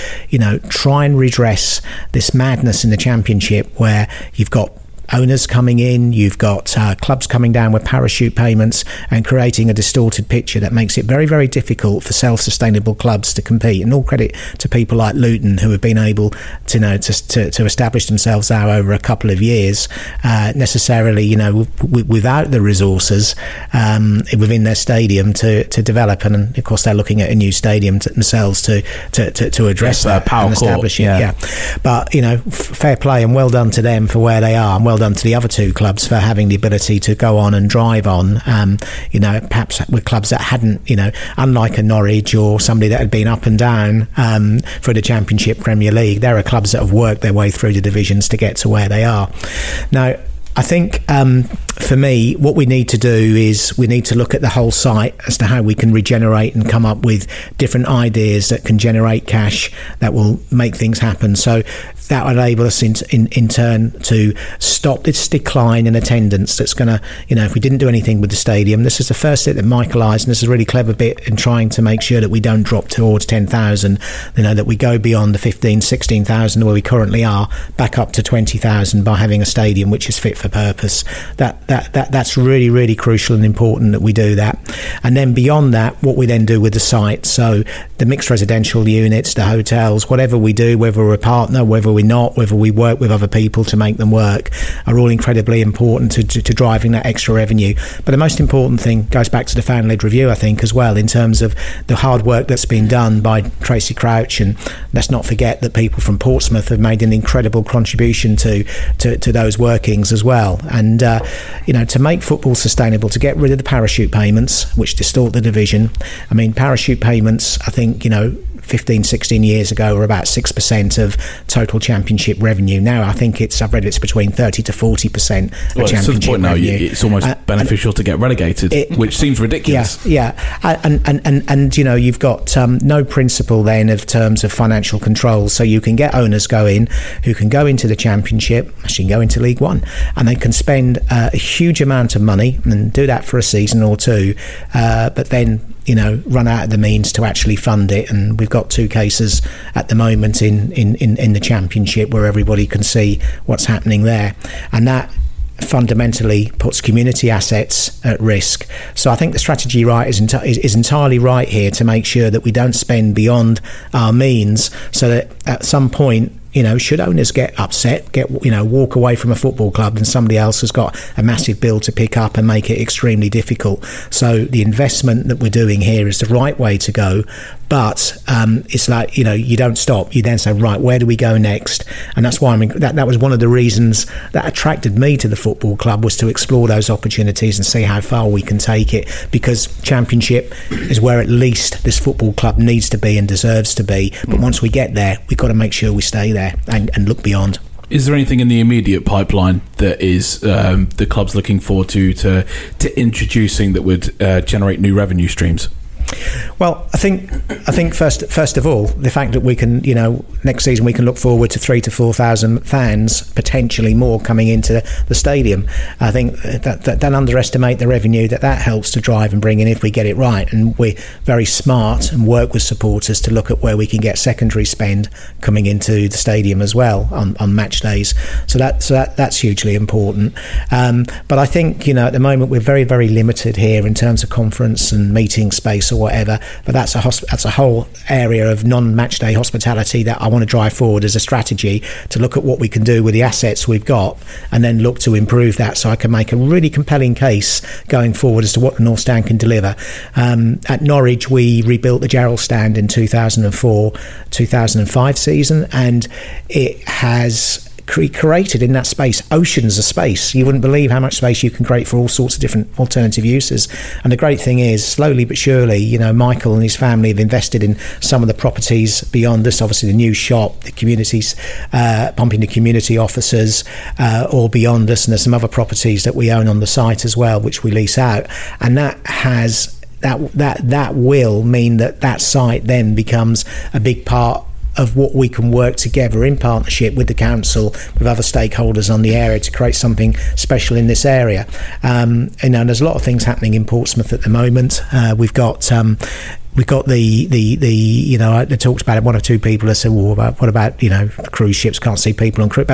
try and redress this madness in the championship, where you've got owners coming in, you've got clubs coming down with parachute payments, and creating a distorted picture that makes it very, very difficult for self-sustainable clubs to compete. And all credit to people like Luton, who have been able to establish themselves now over a couple of years, necessarily without the resources within their stadium to develop. And of course, they're looking at a new stadium themselves to address that and establish it. Yeah. But fair play and well done to them for where they are, and well done to the other two clubs for having the ability to go on and drive on, perhaps with clubs that hadn't, unlike a Norwich or somebody that had been up and down for the Championship, Premier League. There are clubs that have worked their way through the divisions to get to where they are. Now, I think for me, what we need to do is we need to look at the whole site as to how we can regenerate and come up with different ideas that can generate cash that will make things happen. So that will enable us in turn to stop this decline in attendance that's going to, if we didn't do anything with the stadium. This is the first thing that Michael Eisner, this is a really clever bit in trying to make sure that we don't drop towards 10,000, that we go beyond the 15,000, 16,000 where we currently are, back up to 20,000 by having a stadium which is fit for purpose. That's really, really crucial and important that we do that. And then beyond that, what we then do with the site, so the mixed residential units, the hotels, whatever we do, whether we're a partner, whether we're not, whether we work with other people to make them work, are all incredibly important to driving that extra revenue. But the most important thing goes back to the fan-led review, I think, as well, in terms of the hard work that's been done by Tracy Crouch, and let's not forget that people from Portsmouth have made an incredible contribution to those workings as well. well. And, you know, to make football sustainable, to get rid of the parachute payments, which distort the division. I mean, parachute payments, I think, you know, 15, 16 years ago were about 6% of total championship revenue. Now I think it's, I've read it's between 30 to 40% of championship revenue. Now, it's almost beneficial to get relegated, which seems ridiculous. Yeah. And you know, you've got no principle then of terms of financial control. So you can get owners who can go into the championship, actually go into League One, and they can spend a huge amount of money and do that for a season or two, but then, you know, run out of the means to actually fund it. And we've got two cases at the moment in the championship where everybody can see what's happening there, and that fundamentally puts community assets at risk. So I think the strategy is entirely right here, to make sure that we don't spend beyond our means, so that at some point, you know, should owners get upset, walk away from a football club, and somebody else has got a massive bill to pick up and make it extremely difficult. So the investment that we're doing here is the right way to go. But it's like, you know, you don't stop. You then say, right, where do we go next? And that's why that was one of the reasons that attracted me to the football club, was to explore those opportunities and see how far we can take it. Because championship is where at least this football club needs to be and deserves to be. But once we get there, we've got to make sure we stay there. And look beyond. Is there anything in the immediate pipeline that is the club's looking forward to introducing that would generate new revenue streams? Well, I think first of all, the fact that we can, you know, next season we can look forward to 3,000 to 4,000 fans, potentially more, coming into the stadium. I think that don't underestimate the revenue that helps to drive and bring in if we get it right. And we're very smart and work with supporters to look at where we can get secondary spend coming into the stadium as well on match days. So that's hugely important. But I think, you know, at the moment we're very, very limited here in terms of conference and meeting space or whatever, but that's a whole area of non-match day hospitality that I want to drive forward as a strategy, to look at what we can do with the assets we've got and then look to improve that, so I can make a really compelling case going forward as to what the North Stand can deliver. At Norwich we rebuilt the Gerald Stand in 2004-2005 season, and it has created in that space oceans of space. You wouldn't believe how much space you can create for all sorts of different alternative uses. And the great thing is, slowly but surely, you know, Michael and his family have invested in some of the properties beyond us, obviously the new shop, the communities, pumping the community officers, or beyond us, and there's some other properties that we own on the site as well, which we lease out. And that has that will mean that site then becomes a big part of what we can work together in partnership with the council, with other stakeholders on the area, to create something special in this area. You know, and there's a lot of things happening in Portsmouth at the moment. We've got the you know, I talked about it, one or two people have said, well, what about, you know, cruise ships, can't see people on cruise.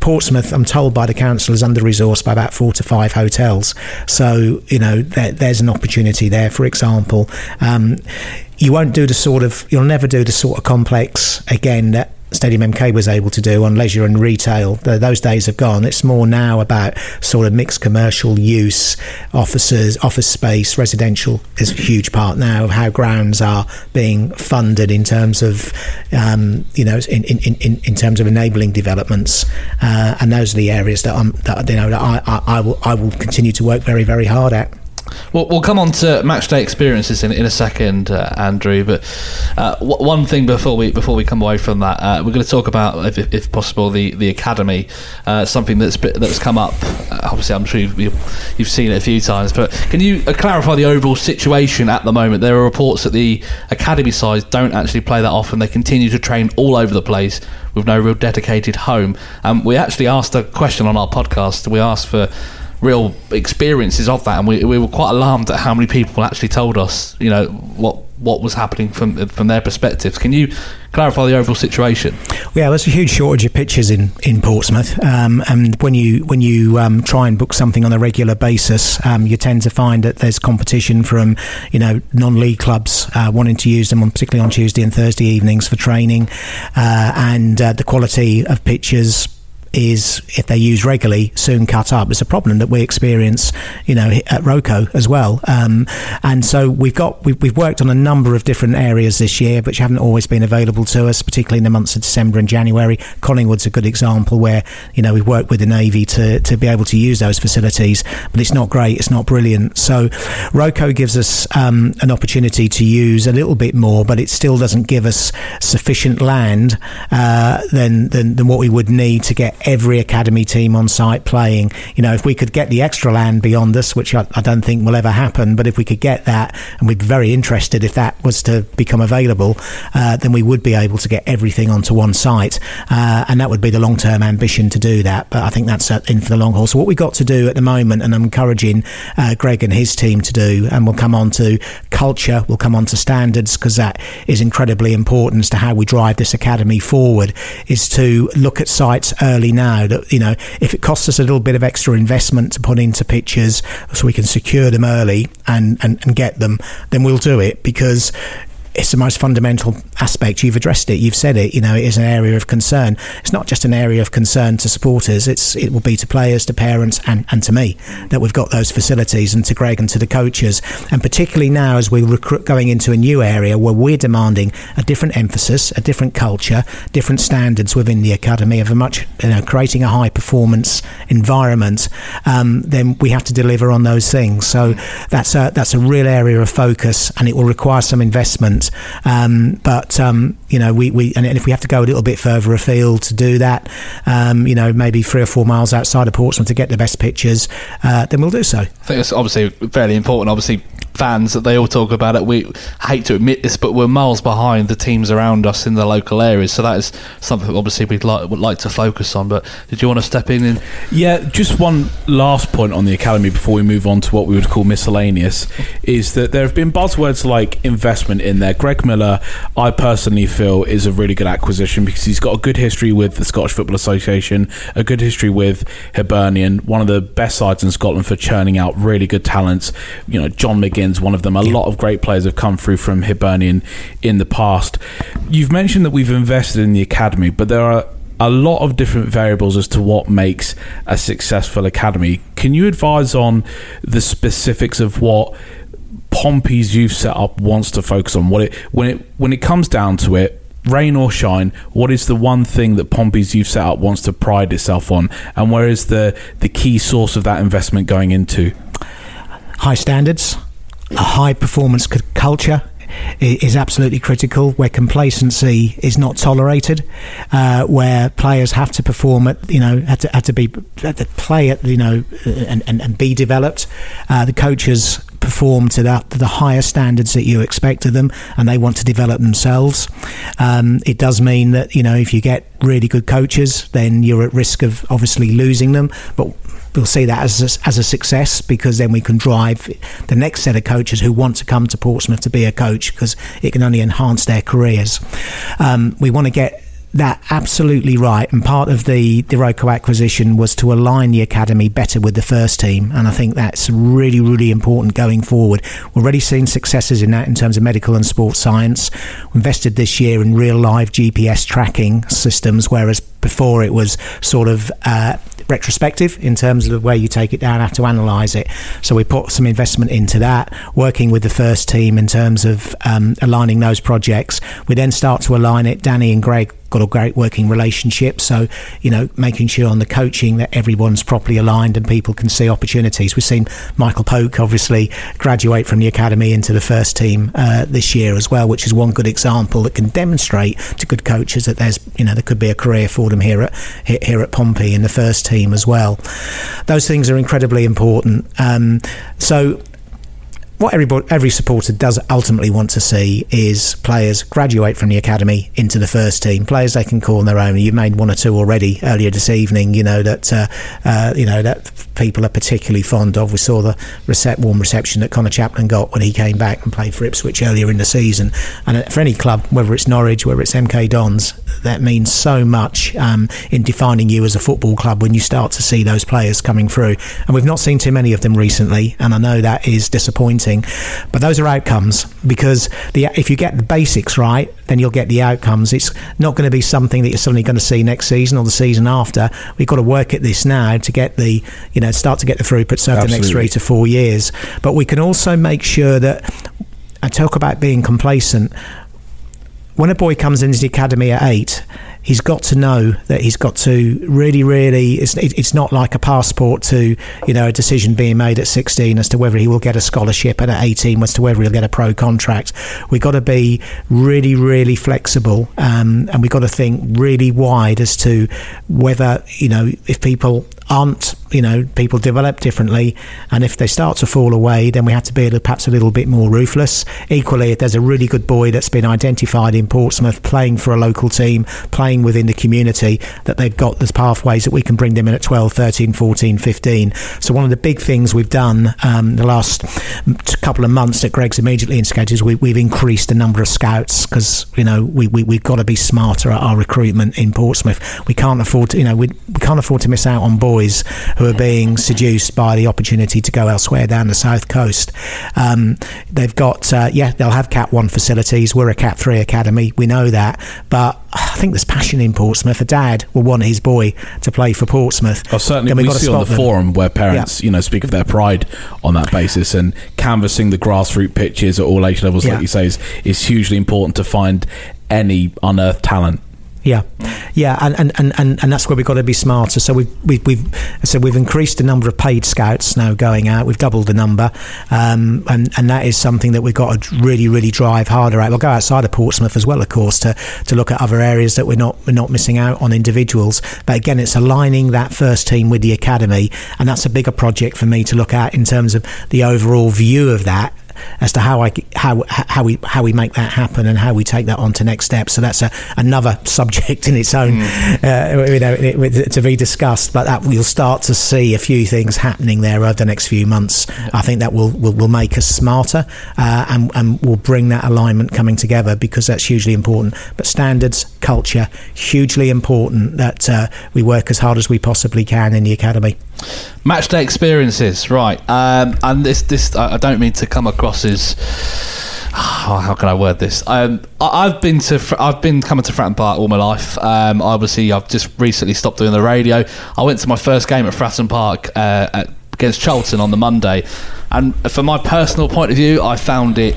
Portsmouth, I'm told by the council, is under-resourced by about 4 to 5 hotels. So, you know, there's an opportunity there, for example. You'll never do the sort of complex again that Stadium MK was able to do on leisure and retail. Those days have gone. It's more now about sort of mixed commercial use, office space, residential is a huge part now of how grounds are being funded in terms of you know, in terms of enabling developments, and those are the areas that I will continue to work very, very hard at. Well, we'll come on to matchday experiences in a second, Andrew. But one thing before we come away from that, we're going to talk about, if possible, the academy, something that's come up. Obviously, I'm sure you've seen it a few times. But can you clarify the overall situation at the moment? There are reports that the academy sides don't actually play that often. They continue to train all over the place with no real dedicated home. We actually asked a question on our podcast. We asked for real experiences of that, and we were quite alarmed at how many people actually told us, you know, what was happening from their perspectives. Can you clarify the overall situation? Yeah, there's a huge shortage of pitches in Portsmouth, and when you try and book something on a regular basis, you tend to find that there's competition from, you know, non-league clubs wanting to use them, particularly on Tuesday and Thursday evenings for training, and the quality of pitches is, if they're used regularly, soon cut up. It's a problem that we experience, you know, at ROCO as well. And so we've worked on a number of different areas this year, which haven't always been available to us, particularly in the months of December and January. Collingwood's a good example where, you know, we've worked with the Navy to be able to use those facilities, but it's not great, it's not brilliant. So ROCO gives us an opportunity to use a little bit more, but it still doesn't give us sufficient land than what we would need to get every academy team on site playing. You know, if we could get the extra land beyond us, which I don't think will ever happen, but if we could get that, and we'd be very interested if that was to become available, then we would be able to get everything onto one site, and that would be the long-term ambition to do that. But I think that's in for the long haul. So what we've got to do at the moment, and I'm encouraging Greg and his team to do, and we'll come on to culture, we'll come on to standards, because that is incredibly important as to how we drive this academy forward, is to look at sites early now that, you know, if it costs us a little bit of extra investment to put into pitches so we can secure them early and get them, then we'll do it, because it's the most fundamental aspect. You've addressed it, you've said it, you know, it is an area of concern. It's not just an area of concern to supporters, it will be to players, to parents, and to me, that we've got those facilities, and to Greg and to the coaches. And particularly now, as we're going into a new area where we're demanding a different emphasis, a different culture, different standards within the academy of a much, you know, creating a high performance environment, then we have to deliver on those things. So that's a real area of focus, and it will require some investment. But you know, we and if we have to go a little bit further afield to do that, you know, maybe 3 or 4 miles outside of Portsmouth to get the best pictures, then we'll do so. I think it's obviously fairly important. Obviously, fans, that they all talk about it. We hate to admit this, but we're miles behind the teams around us in the local areas. So that is something obviously would like to focus on. But did you want to step in? Yeah, just one last point on the academy before we move on to what we would call miscellaneous, is that there have been buzzwords like investment in there. Greg Miller, I personally feel, is a really good acquisition because he's got a good history with the Scottish Football Association, a good history with Hibernian, one of the best sides in Scotland for churning out really good talents. You know, John McGinn, one of them. A lot of great players have come through from Hibernian in the past. You've mentioned that we've invested in the academy, but there are a lot of different variables as to what makes a successful academy. Can you advise on the specifics of what Pompey's youth setup wants to focus on? What when it comes down to it, rain or shine, what is the one thing that Pompey's youth setup wants to pride itself on, and where is the key source of that investment going into? High standards. A high performance culture is absolutely critical, where complacency is not tolerated, where players have to perform at, you know, have to play at, you know, and be developed. The coaches perform to the higher standards that you expect of them, and they want to develop themselves. It does mean that, you know, if you get really good coaches, then you're at risk of obviously losing them, but we'll see that as a success, because then we can drive the next set of coaches who want to come to Portsmouth to be a coach, because it can only enhance their careers. We want to get that absolutely right, and part of the ROCO acquisition was to align the academy better with the first team, and I think that's really, really important going forward. We're already seeing successes in that in terms of medical and sports science. We invested this year in real live GPS tracking systems, whereas before it was sort of retrospective in terms of the way you take it down, have to analyse it. So we put some investment into that, working with the first team in terms of aligning those projects. We then start to align it. Danny and Greg got a great working relationship, so, you know, making sure on the coaching that everyone's properly aligned and people can see opportunities. We've seen Michael Polk obviously graduate from the academy into the first team this year as well, which is one good example that can demonstrate to good coaches that there's, you know, there could be a career for them here at Pompey in the first team as well. Those things are incredibly important. So what every supporter does ultimately want to see is players graduate from the academy into the first team, players they can call on their own. You've made one or two already earlier this evening, you know, that you know, that people are particularly fond of. We saw the warm reception that Connor Chaplin got when he came back and played for Ipswich earlier in the season. And for any club, whether it's Norwich, whether it's MK Dons, that means so much in defining you as a football club when you start to see those players coming through. And we've not seen too many of them recently, and I know that is disappointing. anything. But those are outcomes, because if you get the basics right, then you'll get the outcomes. It's not going to be something that you're suddenly going to see next season or the season after. We've got to work at this now to get the, you know, start to get the throughputs over the next 3 to 4 years. But we can also make sure that, I talk about being complacent, when a boy comes into the academy at 8, he's got to know that he's got to really, it's not like a passport to, you know, a decision being made at 16 as to whether he will get a scholarship, and at 18 as to whether he'll get a pro contract. We've got to be really flexible, and we've got to think really wide as to whether, you know, if people aren't, you know, people develop differently, and if they start to fall away, then we have to be perhaps a little bit more ruthless. Equally, if there's a really good boy that's been identified in Portsmouth, playing for a local team, playing within the community, that they've got the pathways that we can bring them in at 12, 13, 14, 15. So one of the big things we've done the last couple of months that Greg's immediately indicated is we've increased the number of scouts, because, you know, we've got to be smarter at our recruitment in Portsmouth. We can't afford to, you know, we can't afford to miss out on boys who are being seduced by the opportunity to go elsewhere down the south coast. They've got they'll have Cat 1 facilities. We're a Cat 3 academy, we know that, but I think there's passion in Portsmouth. A dad will want his boy to play for Portsmouth. Oh, certainly. We see on the forum where parents, you know, speak of their pride on that basis, and canvassing the grassroots pitches at all age levels, like you say, is hugely important to find any unearthed talent. And that's where we've got to be smarter. So we've increased the number of paid scouts now going out. We've doubled the number, and that is something that we've got to really drive harder at. We'll go outside of Portsmouth as well, of course, to look at other areas that we're not missing out on individuals. But again, it's aligning that first team with the academy, and that's a bigger project for me to look at in terms of the overall view of that, as to how we make that happen and how we take that on to next steps. So that's another subject in its own, to be discussed. But that we'll start to see a few things happening there over the next few months. I think that will make us smarter, and will bring that alignment coming together, because that's hugely important. But standards, culture, hugely important, that we work as hard as we possibly can in the academy. Matchday experiences, right? And this I don't mean to come across as, how can I word this? I've been coming to Fratton Park all my life. Obviously, I've just recently stopped doing the radio. I went to my first game at Fratton Park against Charlton on the Monday, and from my personal point of view, I found it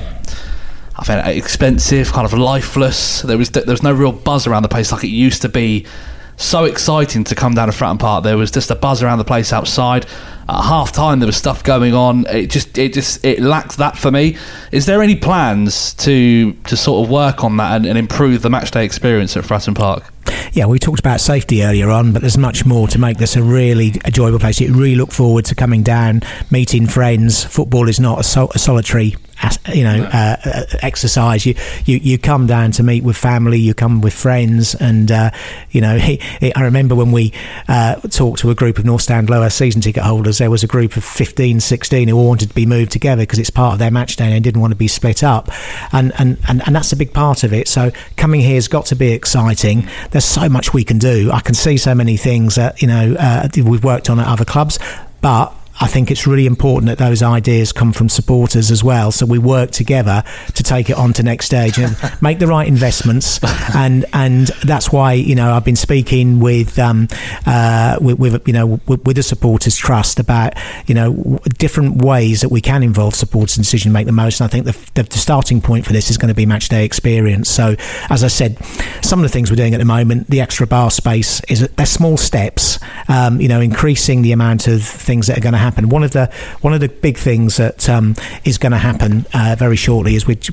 expensive, kind of lifeless. There was no real buzz around the place like it used to be. So exciting to come down to Fratton Park. There was just a buzz around the place outside. At half time, there was stuff going on. It lacked that for me. Is there any plans to sort of work on that and improve the matchday experience at Fratton Park? Yeah, we talked about safety earlier on, but there's much more to make this a really enjoyable place. You really look forward to coming down, meeting friends. Football is not a solitary, you know, exercise. You come down to meet with family, you come with friends, and you know, I remember when we talked to a group of North Stand Lower season ticket holders, there was a group of 15, 16 who wanted to be moved together because it's part of their match day and they didn't want to be split up, and that's a big part of it. So coming here has got to be exciting. There's so much we can do. I can see so many things that, you know, we've worked on at other clubs, but I think it's really important that those ideas come from supporters as well, so we work together to take it on to next stage and make the right investments. And that's why, you know, I've been speaking with the Supporters Trust about, you know, different ways that we can involve supporters in decision to make the most. And I think the starting point for this is going to be match day experience. So as I said, some of the things we're doing at the moment, the extra bar space, they're small steps, you know, increasing the amount of things that are going to happen. One of the big things that is going to happen very shortly is we've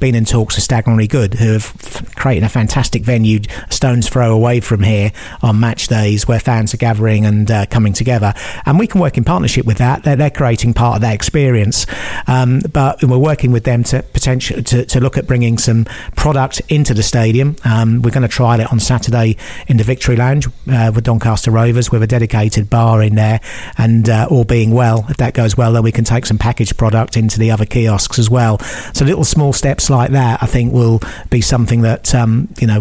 been in talks with Staggeringly Good, who have created a fantastic venue a stone's throw away from here on match days, where fans are gathering and coming together, and we can work in partnership with that. They're creating part of that experience, but we're working with them to potentially to look at bringing some product into the stadium. We're going to trial it on Saturday in the Victory Lounge with Doncaster Rovers, with a dedicated bar in there, and all being well, if that goes well, then we can take some packaged product into the other kiosks as well. So little small steps like that, I think, will be something that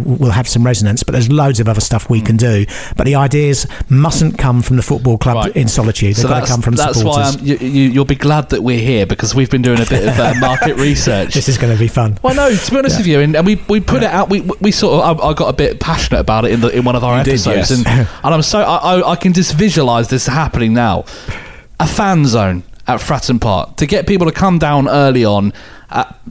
will have some resonance. But there's loads of other stuff we can do. But the ideas mustn't come from the football club in solitude. They've got to come from supporters. That's why you'll be glad that we're here, because we've been doing a bit of market research. This is going to be fun. Well, no, to be honest with you, and we put it out. We sort of I got a bit passionate about it in one of our episodes, and I'm so I can just visualise this happening now. A fan zone at Fratton Park to get people to come down early on.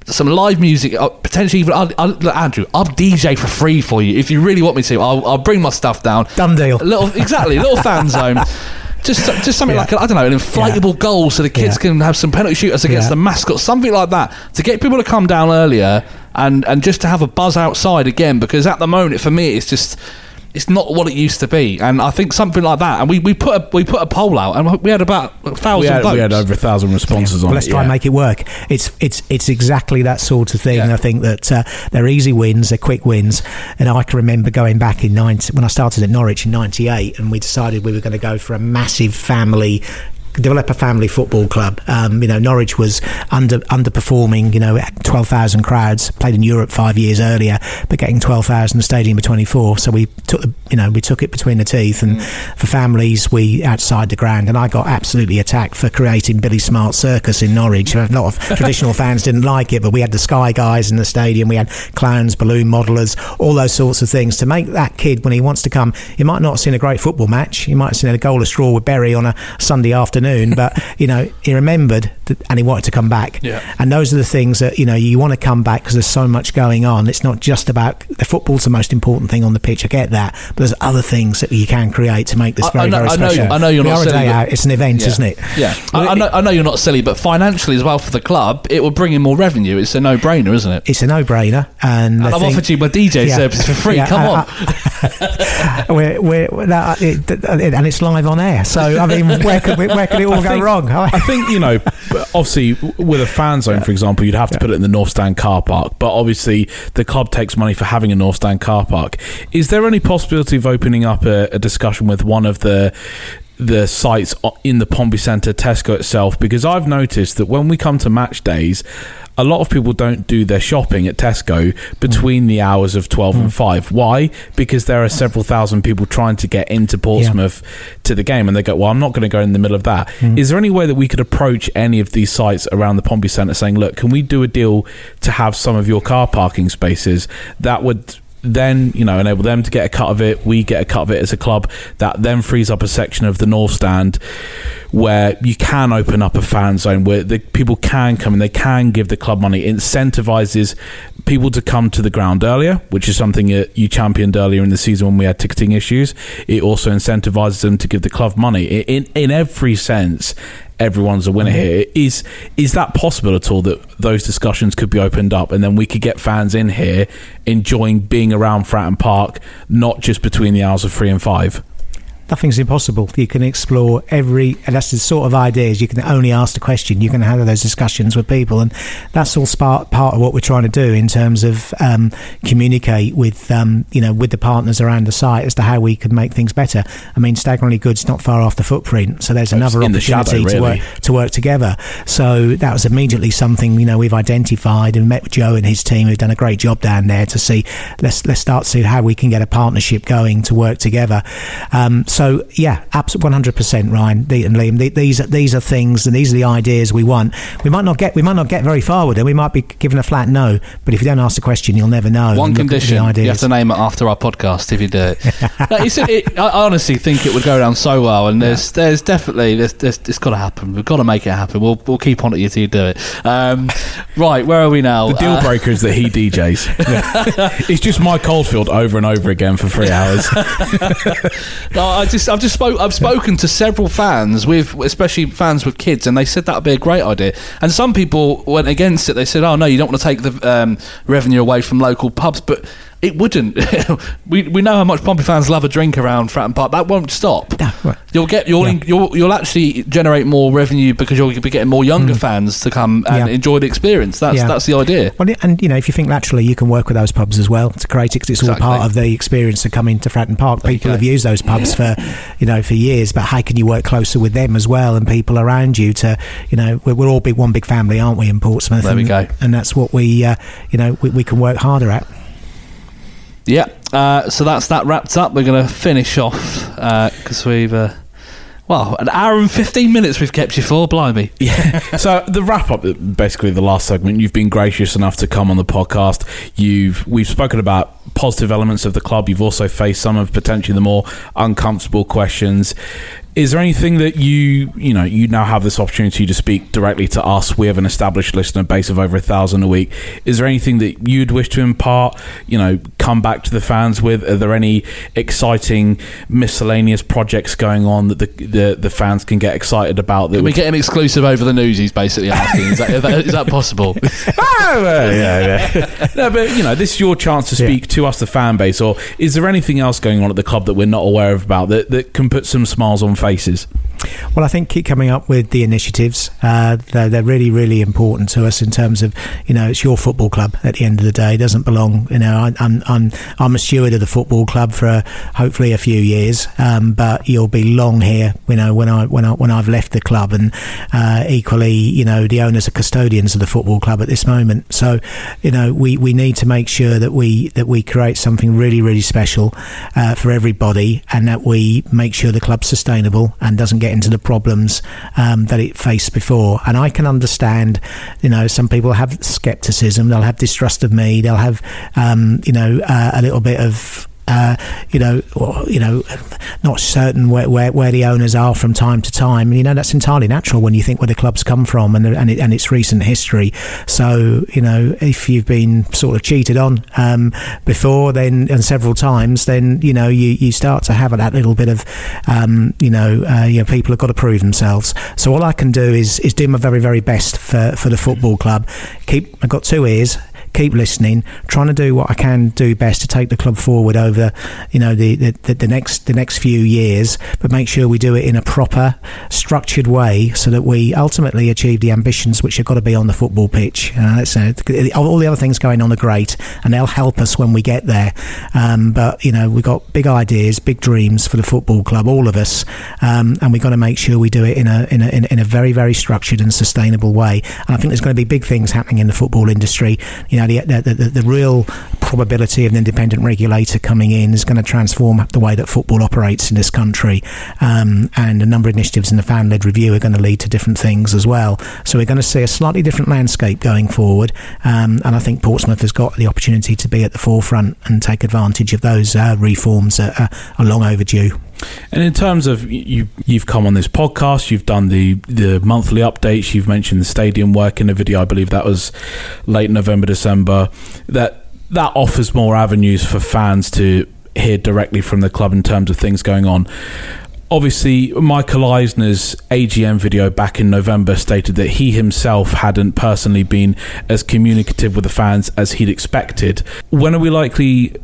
Some live music, potentially even Andrew, I'll DJ for free for you if you really want me to. I'll bring my stuff down. Done deal. Little fan zone. Just something like, I don't know, an inflatable goal so the kids can have some penalty shooters against the mascot, something like that, to get people to come down earlier and just to have a buzz outside again, because at the moment, for me, it's just... It's not what it used to be, and I think something like that. And we put a poll out, and we had about 1,000 votes. We had over 1,000 responses on it. Let's try and make it work. It's exactly that sort of thing. Yeah. I think that they're easy wins, they're quick wins. And I can remember going back when I started at Norwich in '98, and we decided we were going to go for a massive family. Develop a family football club. Norwich was underperforming, 12,000 crowds, played in Europe 5 years earlier, but getting 12,000 Stadium of 24. So we took it between the teeth, and for families we outside the ground, and I got absolutely attacked for creating Billy Smart's circus in Norwich. A lot of traditional fans didn't like it, but we had the Sky Guys in the stadium, we had clowns, balloon modellers, all those sorts of things to make that kid, when he wants to come, he might not have seen a great football match, he might have seen a goal of straw with Berry on a Sunday afternoon, but he remembered that, and he wanted to come back. And those are the things that you want to come back, because there's so much going on. It's not just about the football's the most important thing on the pitch, I get that, but there's other things that you can create to make this very, very special. I know you're not silly, but it's an event, isn't it? I know you're not silly, but financially as well for the club, it will bring in more revenue. It's a no-brainer, isn't it? It's a no-brainer, and I've offered you my DJ service for free. Come on. And it's live on air, so I mean, where could it all go wrong? I think, obviously with a fan zone, for example, you'd have to put it in the North Stand car park, but obviously the club takes money for having a North Stand car park. Is there any possibility of opening up a discussion with one of the sites in the Pompey Centre, Tesco itself? Because I've noticed that when we come to match days, a lot of people don't do their shopping at Tesco between the hours of 12 and 5. Why? Because there are several thousand people trying to get into Portsmouth to the game, and they go, well, I'm not going to go in the middle of that. Is there any way that we could approach any of these sites around the Pompey Centre saying, look, can we do a deal to have some of your car parking spaces? That would then enable them to get a cut of it, we get a cut of it as a club, that then frees up a section of the North Stand where you can open up a fan zone where the people can come and they can give the club money. It incentivises people to come to the ground earlier, which is something that you championed earlier in the season when we had ticketing issues. It also incentivises them to give the club money. In every sense, everyone's a winner here. Is that possible at all, that those discussions could be opened up, and then we could get fans in here enjoying being around Fratton Park, not just between the hours of 3 and 5? Nothing's impossible. You can explore and that's the sort of ideas. You can only ask the question. You can have those discussions with people, and that's all part of what we're trying to do in terms of communicate with the partners around the site as to how we could make things better. I mean, Staggeringly Good's not far off the footprint, so there's another opportunity to work together. So that was immediately something we've identified and met with Joe and his team, who've done a great job down there to see. Let's start to see how we can get a partnership going to work together. So, yeah, 100%, Ryan and Liam. These are things, and these are the ideas we want. We might not get very far with it. We might be given a flat no, but if you don't ask the question, you'll never know. One condition: you have to name it after our podcast if you do it. I honestly think it would go down so well, and there's definitely it's got to happen. We've got to make it happen. We'll keep on at you till you do it. Right, where are we now? The deal breaker is that he DJs. It's just Mike Oldfield over and over again for 3 hours. I've spoken to several fans, especially fans with kids, and they said that would be a great idea. And some people went against it. They said, oh no, you don't want to take the revenue away from local pubs, but It wouldn't. we know how much Pompey fans love a drink around Fratton Park. That won't stop. No, right. You'll actually generate more revenue because you'll be getting more younger fans to come and enjoy the experience. That's the idea. Well, and if you think laterally, you can work with those pubs as well to create it, because it's all part of the experience of coming to Fratton Park. People have used those pubs for years, but how can you work closer with them as well and people around you to, we're all one big family, aren't we, in Portsmouth? There we go. And that's what we can work harder at. Yeah, so that's that wrapped up. We're going to finish off because we've, an hour and 15 minutes we've kept you for, blimey. Yeah. So the wrap-up, basically the last segment, you've been gracious enough to come on the podcast. We've spoken about positive elements of the club. You've also faced some of potentially the more uncomfortable questions. Is there anything that you now have this opportunity to speak directly to us? We have an established listener base of over 1,000 a week. Is there anything that you'd wish to impart, come back to the fans with? Are there any exciting miscellaneous projects going on that the fans can get excited about? That can we get an exclusive over the news, he's basically asking. Is that possible? Yeah. No, but, this is your chance to speak to us, the fan base, or is there anything else going on at the club that we're not aware of about that can put some smiles on faces? Well, I think keep coming up with the initiatives. They're really, really important to us in terms of, it's your football club at the end of the day. It doesn't belong, I'm a steward of the football club for hopefully a few years, but you'll be long here, when I've left the club, and equally, the owners are custodians of the football club at this moment. So, we need to make sure that we create something really, really special for everybody, and that we make sure the club's sustainable and doesn't get into the problems that it faced before. And I can understand, some people have scepticism, they'll have distrust of me, they'll have, a little bit of not certain where the owners are from time to time, and that's entirely natural when you think where the club's come from and its recent history. So if you've been sort of cheated on before, then, and several times, then you start to have that little bit of people have got to prove themselves. So all I can do is do my very, very best for the football club. I've got two ears. Keep listening, trying to do what I can do best to take the club forward over, the next few years, but make sure we do it in a proper, structured way so that we ultimately achieve the ambitions which have got to be on the football pitch. All the other things going on are great, and they'll help us when we get there. But we've got big ideas, big dreams for the football club, all of us, and we've got to make sure we do it in a very, very structured and sustainable way. And I think there's going to be big things happening in the football industry. The real probability of an independent regulator coming in is going to transform the way that football operates in this country, and a number of initiatives in the fan-led review are going to lead to different things as well. So we're going to see a slightly different landscape going forward, and I think Portsmouth has got the opportunity to be at the forefront and take advantage of those reforms that are long overdue. And in terms of you've come on this podcast, you've done the monthly updates, you've mentioned the stadium work in a video, I believe that was late November, December, that offers more avenues for fans to hear directly from the club in terms of things going on. Obviously, Michael Eisner's AGM video back in November stated that he himself hadn't personally been as communicative with the fans as he'd expected. When are we likely...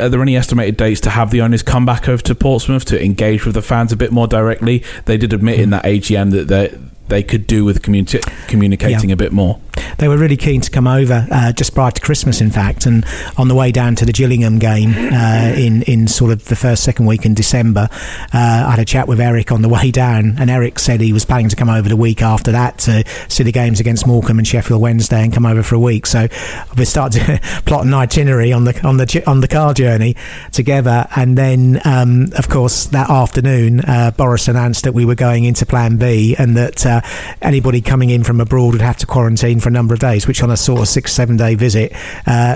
Are there any estimated dates to have the owners come back over to Portsmouth to engage with the fans a bit more directly? They did admit in that AGM that they could do with communicating a bit more. They were really keen to come over just prior to Christmas, in fact, and on the way down to the Gillingham game in sort of the first, second week in December, I had a chat with Eric on the way down, and Eric said he was planning to come over the week after that to see the games against Morecambe and Sheffield Wednesday and come over for a week. So we started to plot an itinerary on the car journey together, and then of course that afternoon Boris announced that we were going into Plan B, and that anybody coming in from abroad would have to quarantine for a number of days, which on a sort of 6-7 day visit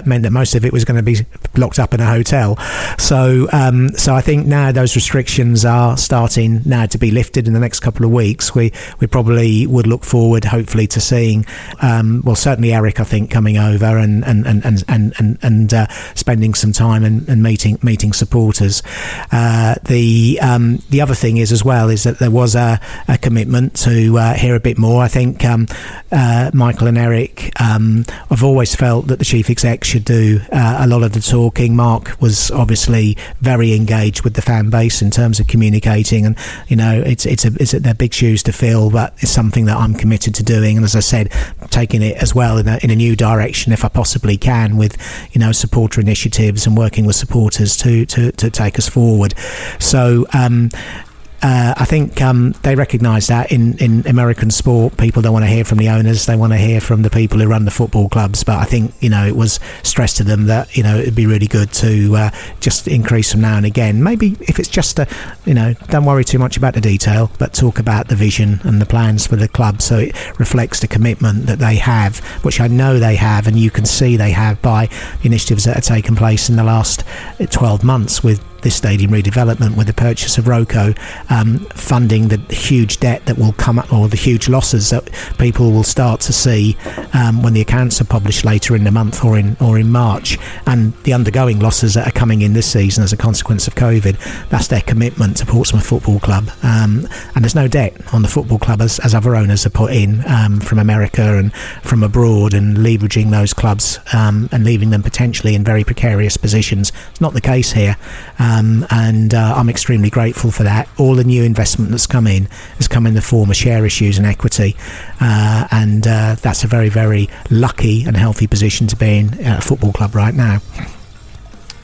meant that most of it was going to be locked up in a hotel. So so I think now those restrictions are starting now to be lifted in the next couple of weeks. We probably would look forward hopefully to seeing certainly Eric, I think, coming over and spending some time and meeting supporters. The other thing is as well is that there was a commitment to hear a bit more. I think Michael and Eric Eric. I've always felt that the chief exec should do a lot of the talking. Mark was obviously very engaged with the fan base in terms of communicating, and you know, it's they're big shoes to fill, but it's something that I'm committed to doing. And as I said, taking it as well in a new direction if I possibly can, with, you know, supporter initiatives and working with supporters to take us forward. So I think they recognise that in American sport, people don't want to hear from the owners, they want to hear from the people who run the football clubs. But I think, you know, it was stressed to them that, you know, it'd be really good to just increase from now and again. Maybe if it's just a, you know, don't worry too much about the detail, but talk about the vision and the plans for the club, so it reflects the commitment that they have, which I know they have, and you can see they have by initiatives that have taken place in the last 12 months with this stadium redevelopment, with the purchase of ROCO, funding the huge debt that will come up, or the huge losses that people will start to see when the accounts are published later in the month or in March, and the undergoing losses that are coming in this season as a consequence of COVID. That's their commitment to Portsmouth Football Club, and there's no debt on the football club as other owners are put in from America and from abroad, and leveraging those clubs and leaving them potentially in very precarious positions. It's not the case here. And I'm extremely grateful for that. All the new investment that's come in has come in the form of share issues and equity, and that's a very, very lucky and healthy position to be in at a football club right now.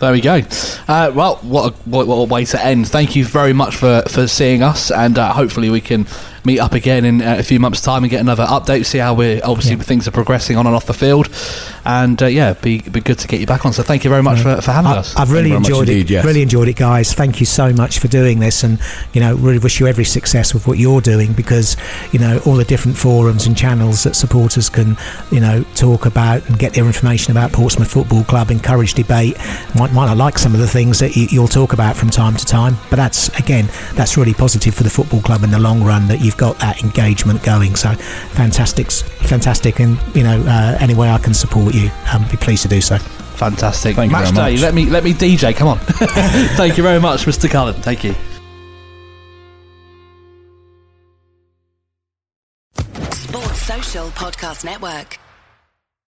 There we go. Well, what a way to end. Thank you very much for seeing us, and hopefully we can meet up again in a few months' time and get another update, see how we're obviously things are progressing on and off the field, and be good to get you back on. So thank you very much for having us. I've really enjoyed it. Really enjoyed it, guys. Thank you so much for doing this, and you know, really wish you every success with what you're doing, because you know, all the different forums and channels that supporters can, you know, talk about and get their information about Portsmouth Football Club, encourage debate. Might not like some of the things that you'll talk about from time to time, but that's really positive for the football club in the long run, that you've got that engagement going. So fantastic, and you know, any way I can support you, be pleased to do so. Fantastic. Thank Match you very day much. let me DJ, come on. Thank you very much, Mr. Cullen. Thank you. Sports Social Podcast Network.